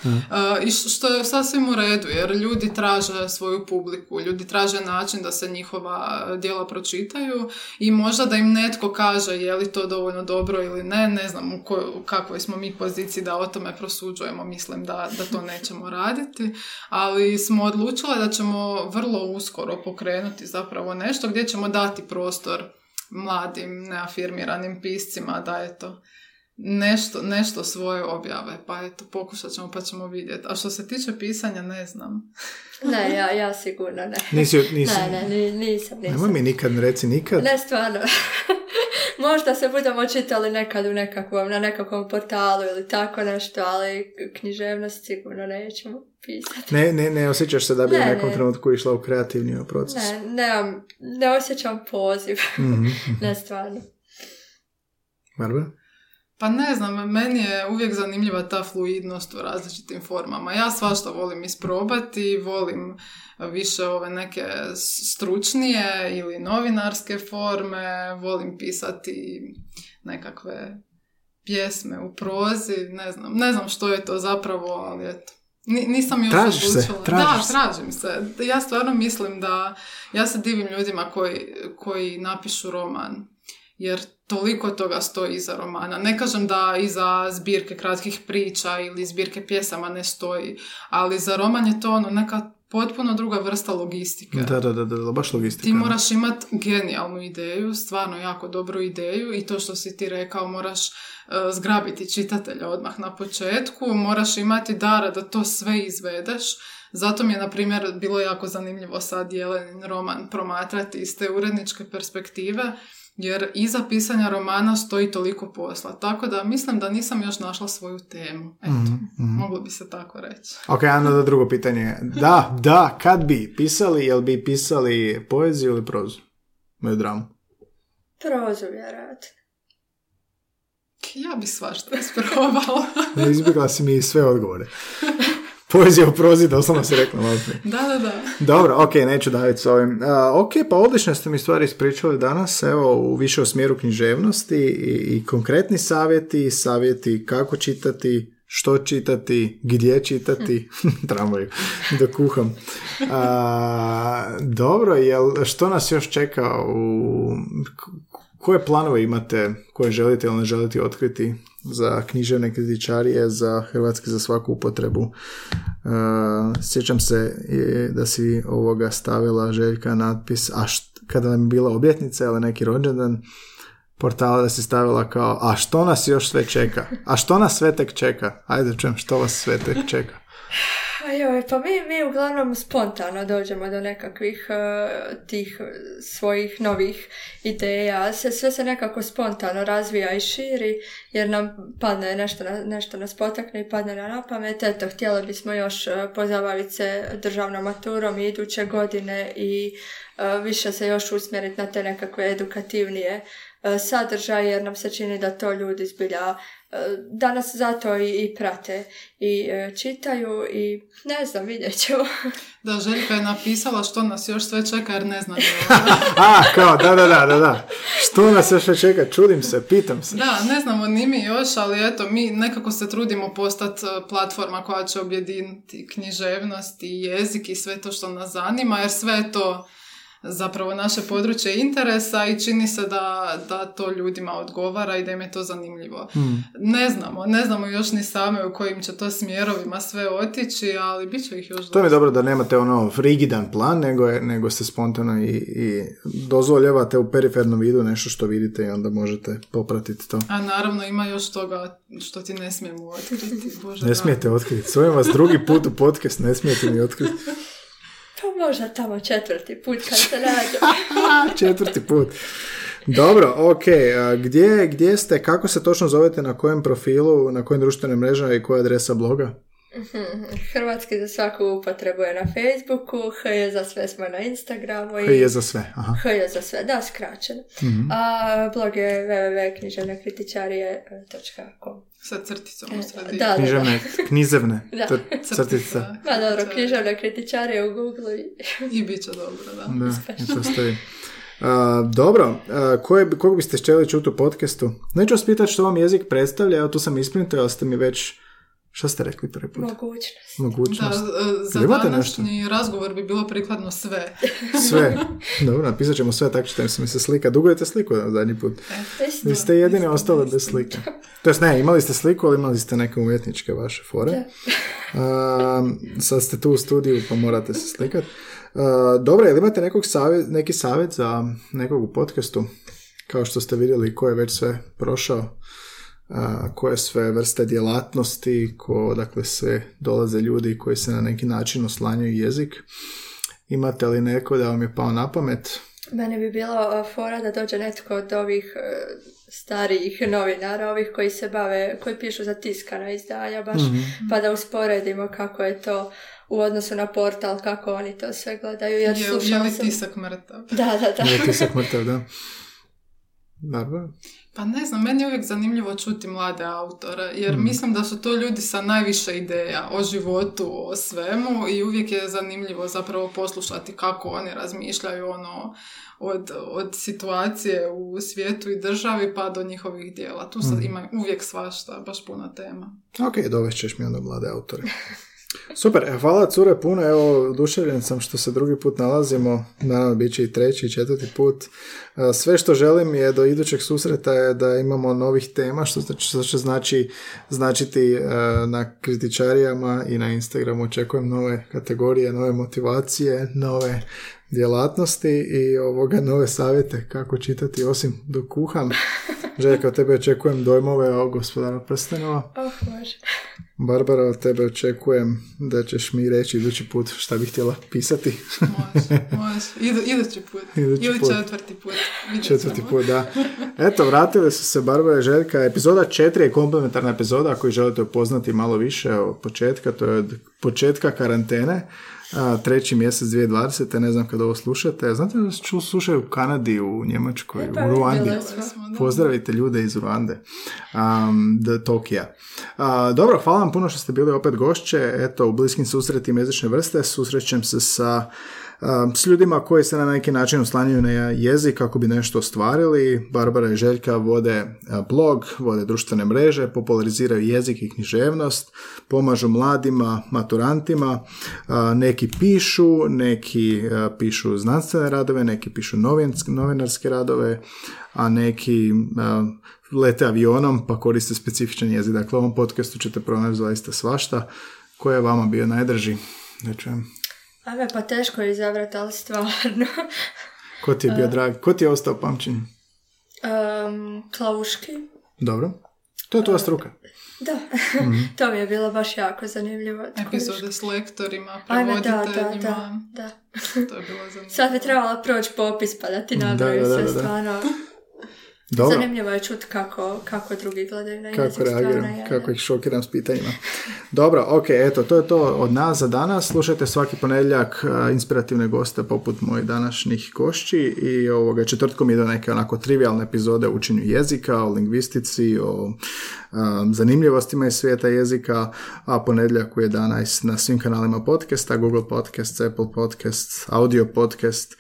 i što je sasvim u redu jer ljudi traže svoju publiku, ljudi traže način da se njihova djela pročitaju i možda da im netko kaže je li to dovoljno dobro ili ne, ne znam u kakvoj smo mi poziciji da o tome prosuđujemo, mislim da to nećemo raditi, ali smo odlučile da ćemo vrlo uskoro pokrenuti zapravo nešto gdje ćemo dati prostor mladim, neafirmiranim piscima da eto nešto svoje objave, pa eto pokušat ćemo pa ćemo vidjeti. A što se tiče pisanja, ne znam. Ne, ja sigurno ne. Nisi. Ne, nisam. Nemoj mi nikad reci nikad. Ne, stvarno. Možda se budemo čitali nekad u na nekakvom portalu ili tako nešto, ali književnost sigurno nećemo pisati. Ne osjećaš se da bi u nekom trenutku išla u kreativni proces? Ne osjećam poziv. Mm-hmm. Ne, stvarno. Barbara? Pa ne znam, meni je uvijek zanimljiva ta fluidnost u različitim formama. Ja svašta volim isprobati, volim više ove neke stručnije ili novinarske forme, volim pisati nekakve pjesme u prozi, ne znam što je to zapravo, ali eto. Nisam još odlučila. Tražim se. Ja stvarno mislim da ja se divim ljudima koji napišu roman, jer toliko toga stoji iza romana. Ne kažem da iza zbirke kratkih priča ili zbirke pjesama ne stoji, ali za roman je to ono neka potpuno druga vrsta logistike. Da, baš logistika. Ti moraš imati genijalnu ideju, stvarno jako dobru ideju i to što si ti rekao, moraš zgrabiti čitatelja odmah na početku, moraš imati dara da to sve izvedeš. Zato mi je, na primjer, bilo jako zanimljivo sad Jelenin roman promatrati iz te uredničke perspektive, jer iza pisanja romana stoji toliko posla. Tako da mislim da nisam još našla svoju temu. Eto, moglo bi se tako reći. Ok, onda drugo pitanje. Da, kad bi pisali, jel bi pisali poeziju ili prozu? Moju dramu. Prozu, vjerojatno. Ja bi svašta isprobala. Izbjegla si mi sve odgovore. Poezija o prozi, doslovno se rekla malo prije. Da. Dobro, ok, neću daviti s ovim. Ok, pa odlično ste mi stvari ispričali danas, evo, u više o smjeru književnosti i konkretni savjeti kako čitati, što čitati, gdje čitati, tramvaju, da kuham. Dobro, jel, što nas još čeka koje planove imate, koje želite ili ne želite otkriti za književne kritičarije, za hrvatski, za svaku upotrebu? Sjećam se da si ovoga stavila, Željka, natpis, kada vam je bila obljetnica ili neki rođendan portala, da si stavila kao, a što nas još sve čeka? A što nas sve tek čeka? Ajde, čujem, što vas sve tek čeka? Pa mi uglavnom spontano dođemo do nekakvih tih svojih novih ideja. Sve se nekako spontano razvija i širi, jer nam padne nešto nas potakne i padne na pamet. Eto, htjeli bismo još pozabaviti se državnom maturom i iduće godine i više se još usmjeriti na te nekakve edukativnije sadržaje, jer nam se čini da to ljudi zbilja danas zato i prate i čitaju i ne znam, vidjet ćemo. Da, Željka je napisala što nas još sve čeka jer ne znam. Da. Što nas još sve čeka, čudim se, pitam se. Da, ne znamo ni mi još, ali eto, mi nekako se trudimo postati platforma koja će objediniti književnost i jezik i sve to što nas zanima, jer sve to zapravo naše područje interesa i čini se da to ljudima odgovara i da im je to zanimljivo. Ne znamo još ni same u kojim će to smjerovima sve otići, ali bit će ih još dosta. To je dobro da nemate ono rigidan plan, nego se spontano i dozvoljavate u perifernom vidu nešto što vidite i onda možete popratiti to. A naravno ima još toga što ti ne smijemo otkriti. Bože, ne smijete otkriti. Svojim vas drugi put u podcast, ne smijete ni otkriti. Pa možda tamo četvrti put kad se nađe. Četvrti put. Dobro, ok. Gdje ste, kako se točno zovete, na kojem profilu, na kojim društvenim mrežama i koja adresa bloga? Hrvatski za svaku upotrebu je na Facebooku, H je za sve smo na Instagramu. H je za sve, aha. H je za sve, da, skraćeno. Mm-hmm. A blog je www.književnekritičarije.com sa crticom u sredini. Da, knjizevne. Crtica. Pa dobro, književne kritičarije u Google i bit će dobro, da. Da, to stoji. Dobro, kog biste htjeli čuti u podcastu? Neću vas pitati što vam jezik predstavlja, evo tu sam isprintao, ali ste mi već... Šta ste rekli prvi put? Mogućnost. Da, za današnji razgovor bi bilo prikladno sve. Sve. Dobro, napisat ćemo sve, tako ćete mi se slika. Dugujete sliku zadnji put. Vi ste jedini ostali bez slike. Tj. Ne, imali ste sliku, ali imali ste neke umjetničke vaše fore. Sad ste tu u studiju, pa morate se slikati. Dobro, ili imate neki savjet za nekog u podcastu? Kao što ste vidjeli ko je već sve prošao. Koje sve vrste djelatnosti, odakle se dolaze ljudi koji se na neki način oslanjaju jezik. Imate li neko da vam je pao na pamet? Mene bi bilo fora da dođe netko od ovih starijih novinara, ovih koji se bave, koji pišu za tiskana izdanja baš, pa da usporedimo kako je to u odnosu na portal, kako oni to sve gledaju. Jer je li tisak mrtav? Da. Je tisak mrtav, da. Barbara? Pa ne znam, meni je uvijek zanimljivo čuti mlade autore, jer mislim da su to ljudi sa najviše ideja o životu, o svemu i uvijek je zanimljivo zapravo poslušati kako oni razmišljaju ono od situacije u svijetu i državi pa do njihovih djela. Tu sad ima uvijek svašta, baš puno tema. Ok, dovest ćeš mi onda mlade autore. Super, hvala cure puno, evo oduševljen sam što se drugi put nalazimo, naravno bit će i treći i četvrti put. Sve što želim je do idućeg susreta je da imamo novih tema, što će značiti na kritičarijama i na Instagramu očekujem nove kategorije, nove motivacije, nove djelatnosti i nove savjete kako čitati osim dok kuham. Željka, od tebe očekujem dojmove o Gospodaru prstenova. Može. Barbara, od tebe očekujem da ćeš mi reći idući put šta bih htjela pisati. Može. Idući put. Ili četvrti put. Četvrti put, da. Eto, vratile su se Barbara i Željka. Epizoda 4 je komplementarna epizoda ako želite upoznati malo više od početka. To je od početka karantene. 3. mjesec 2020. Ne znam kad ovo slušate. Znate da se slušaju u Kanadi, u Njemačkoj, u Ruandi. Pozdravite ljude iz Ruande. The Tokija. Dobro, hvala vam puno što ste bili opet gošće. Eto, u bliskim susretima jezične vrste susrećem se s ljudima koji se na neki način oslanjaju na jezik kako bi nešto ostvarili. Barbara i Željka vode blog, vode društvene mreže, populariziraju jezik i književnost, pomažu mladima, maturantima, neki pišu, pišu znanstvene radove, neki pišu novinarske radove, a neki lete avionom pa koriste specifičan jezik. Dakle, u ovom podcastu ćete pronaći zaista svašta. Ko je vama bio najdraži? Ajme, pa teško je izabrati, ali stvarno. Ko ti je bio drag? Ko ti je ostao pamćen? Klavuški. Dobro. To je tvoja struka. Da. To mi je bilo baš jako zanimljivo. Epizode s lektorima, prevoditeljima. Ajme, da. To je bilo zanimljivo. Sad bi trebala proći popis pa da ti nabraju sve stvarno. Dobro. Zanimljivo je čuti kako drugi gledaju na jezik. Kako reagiram, kako ih šokiram s pitanjima. Dobro, ok, eto, to je to od nas za danas. Slušajte svaki ponedjeljak inspirativne goste poput mojih današnjih gošći i četvrtkom idu neke onako trivialne epizode o učenju jezika, o lingvistici, o zanimljivostima iz svijeta jezika, a ponedjeljak u 11 na svim kanalima podcasta, Google Podcast, Apple Podcast, Audio Podcast,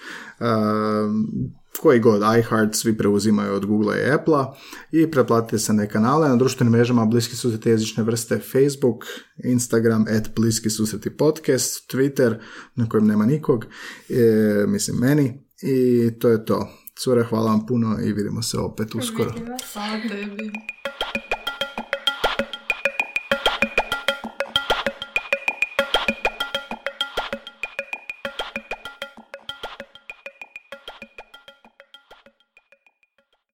koji god, iHeart, svi preuzimaju od Google i Apple-a i pretplatite se na kanale na društvenim mrežama Bliski susreti jezične vrste Facebook, Instagram @bliskisusretipodcast, Twitter na kojem nema nikog, mislim meni I to je to. Cure, hvala vam puno i vidimo se opet uskoro. Hvala tebi.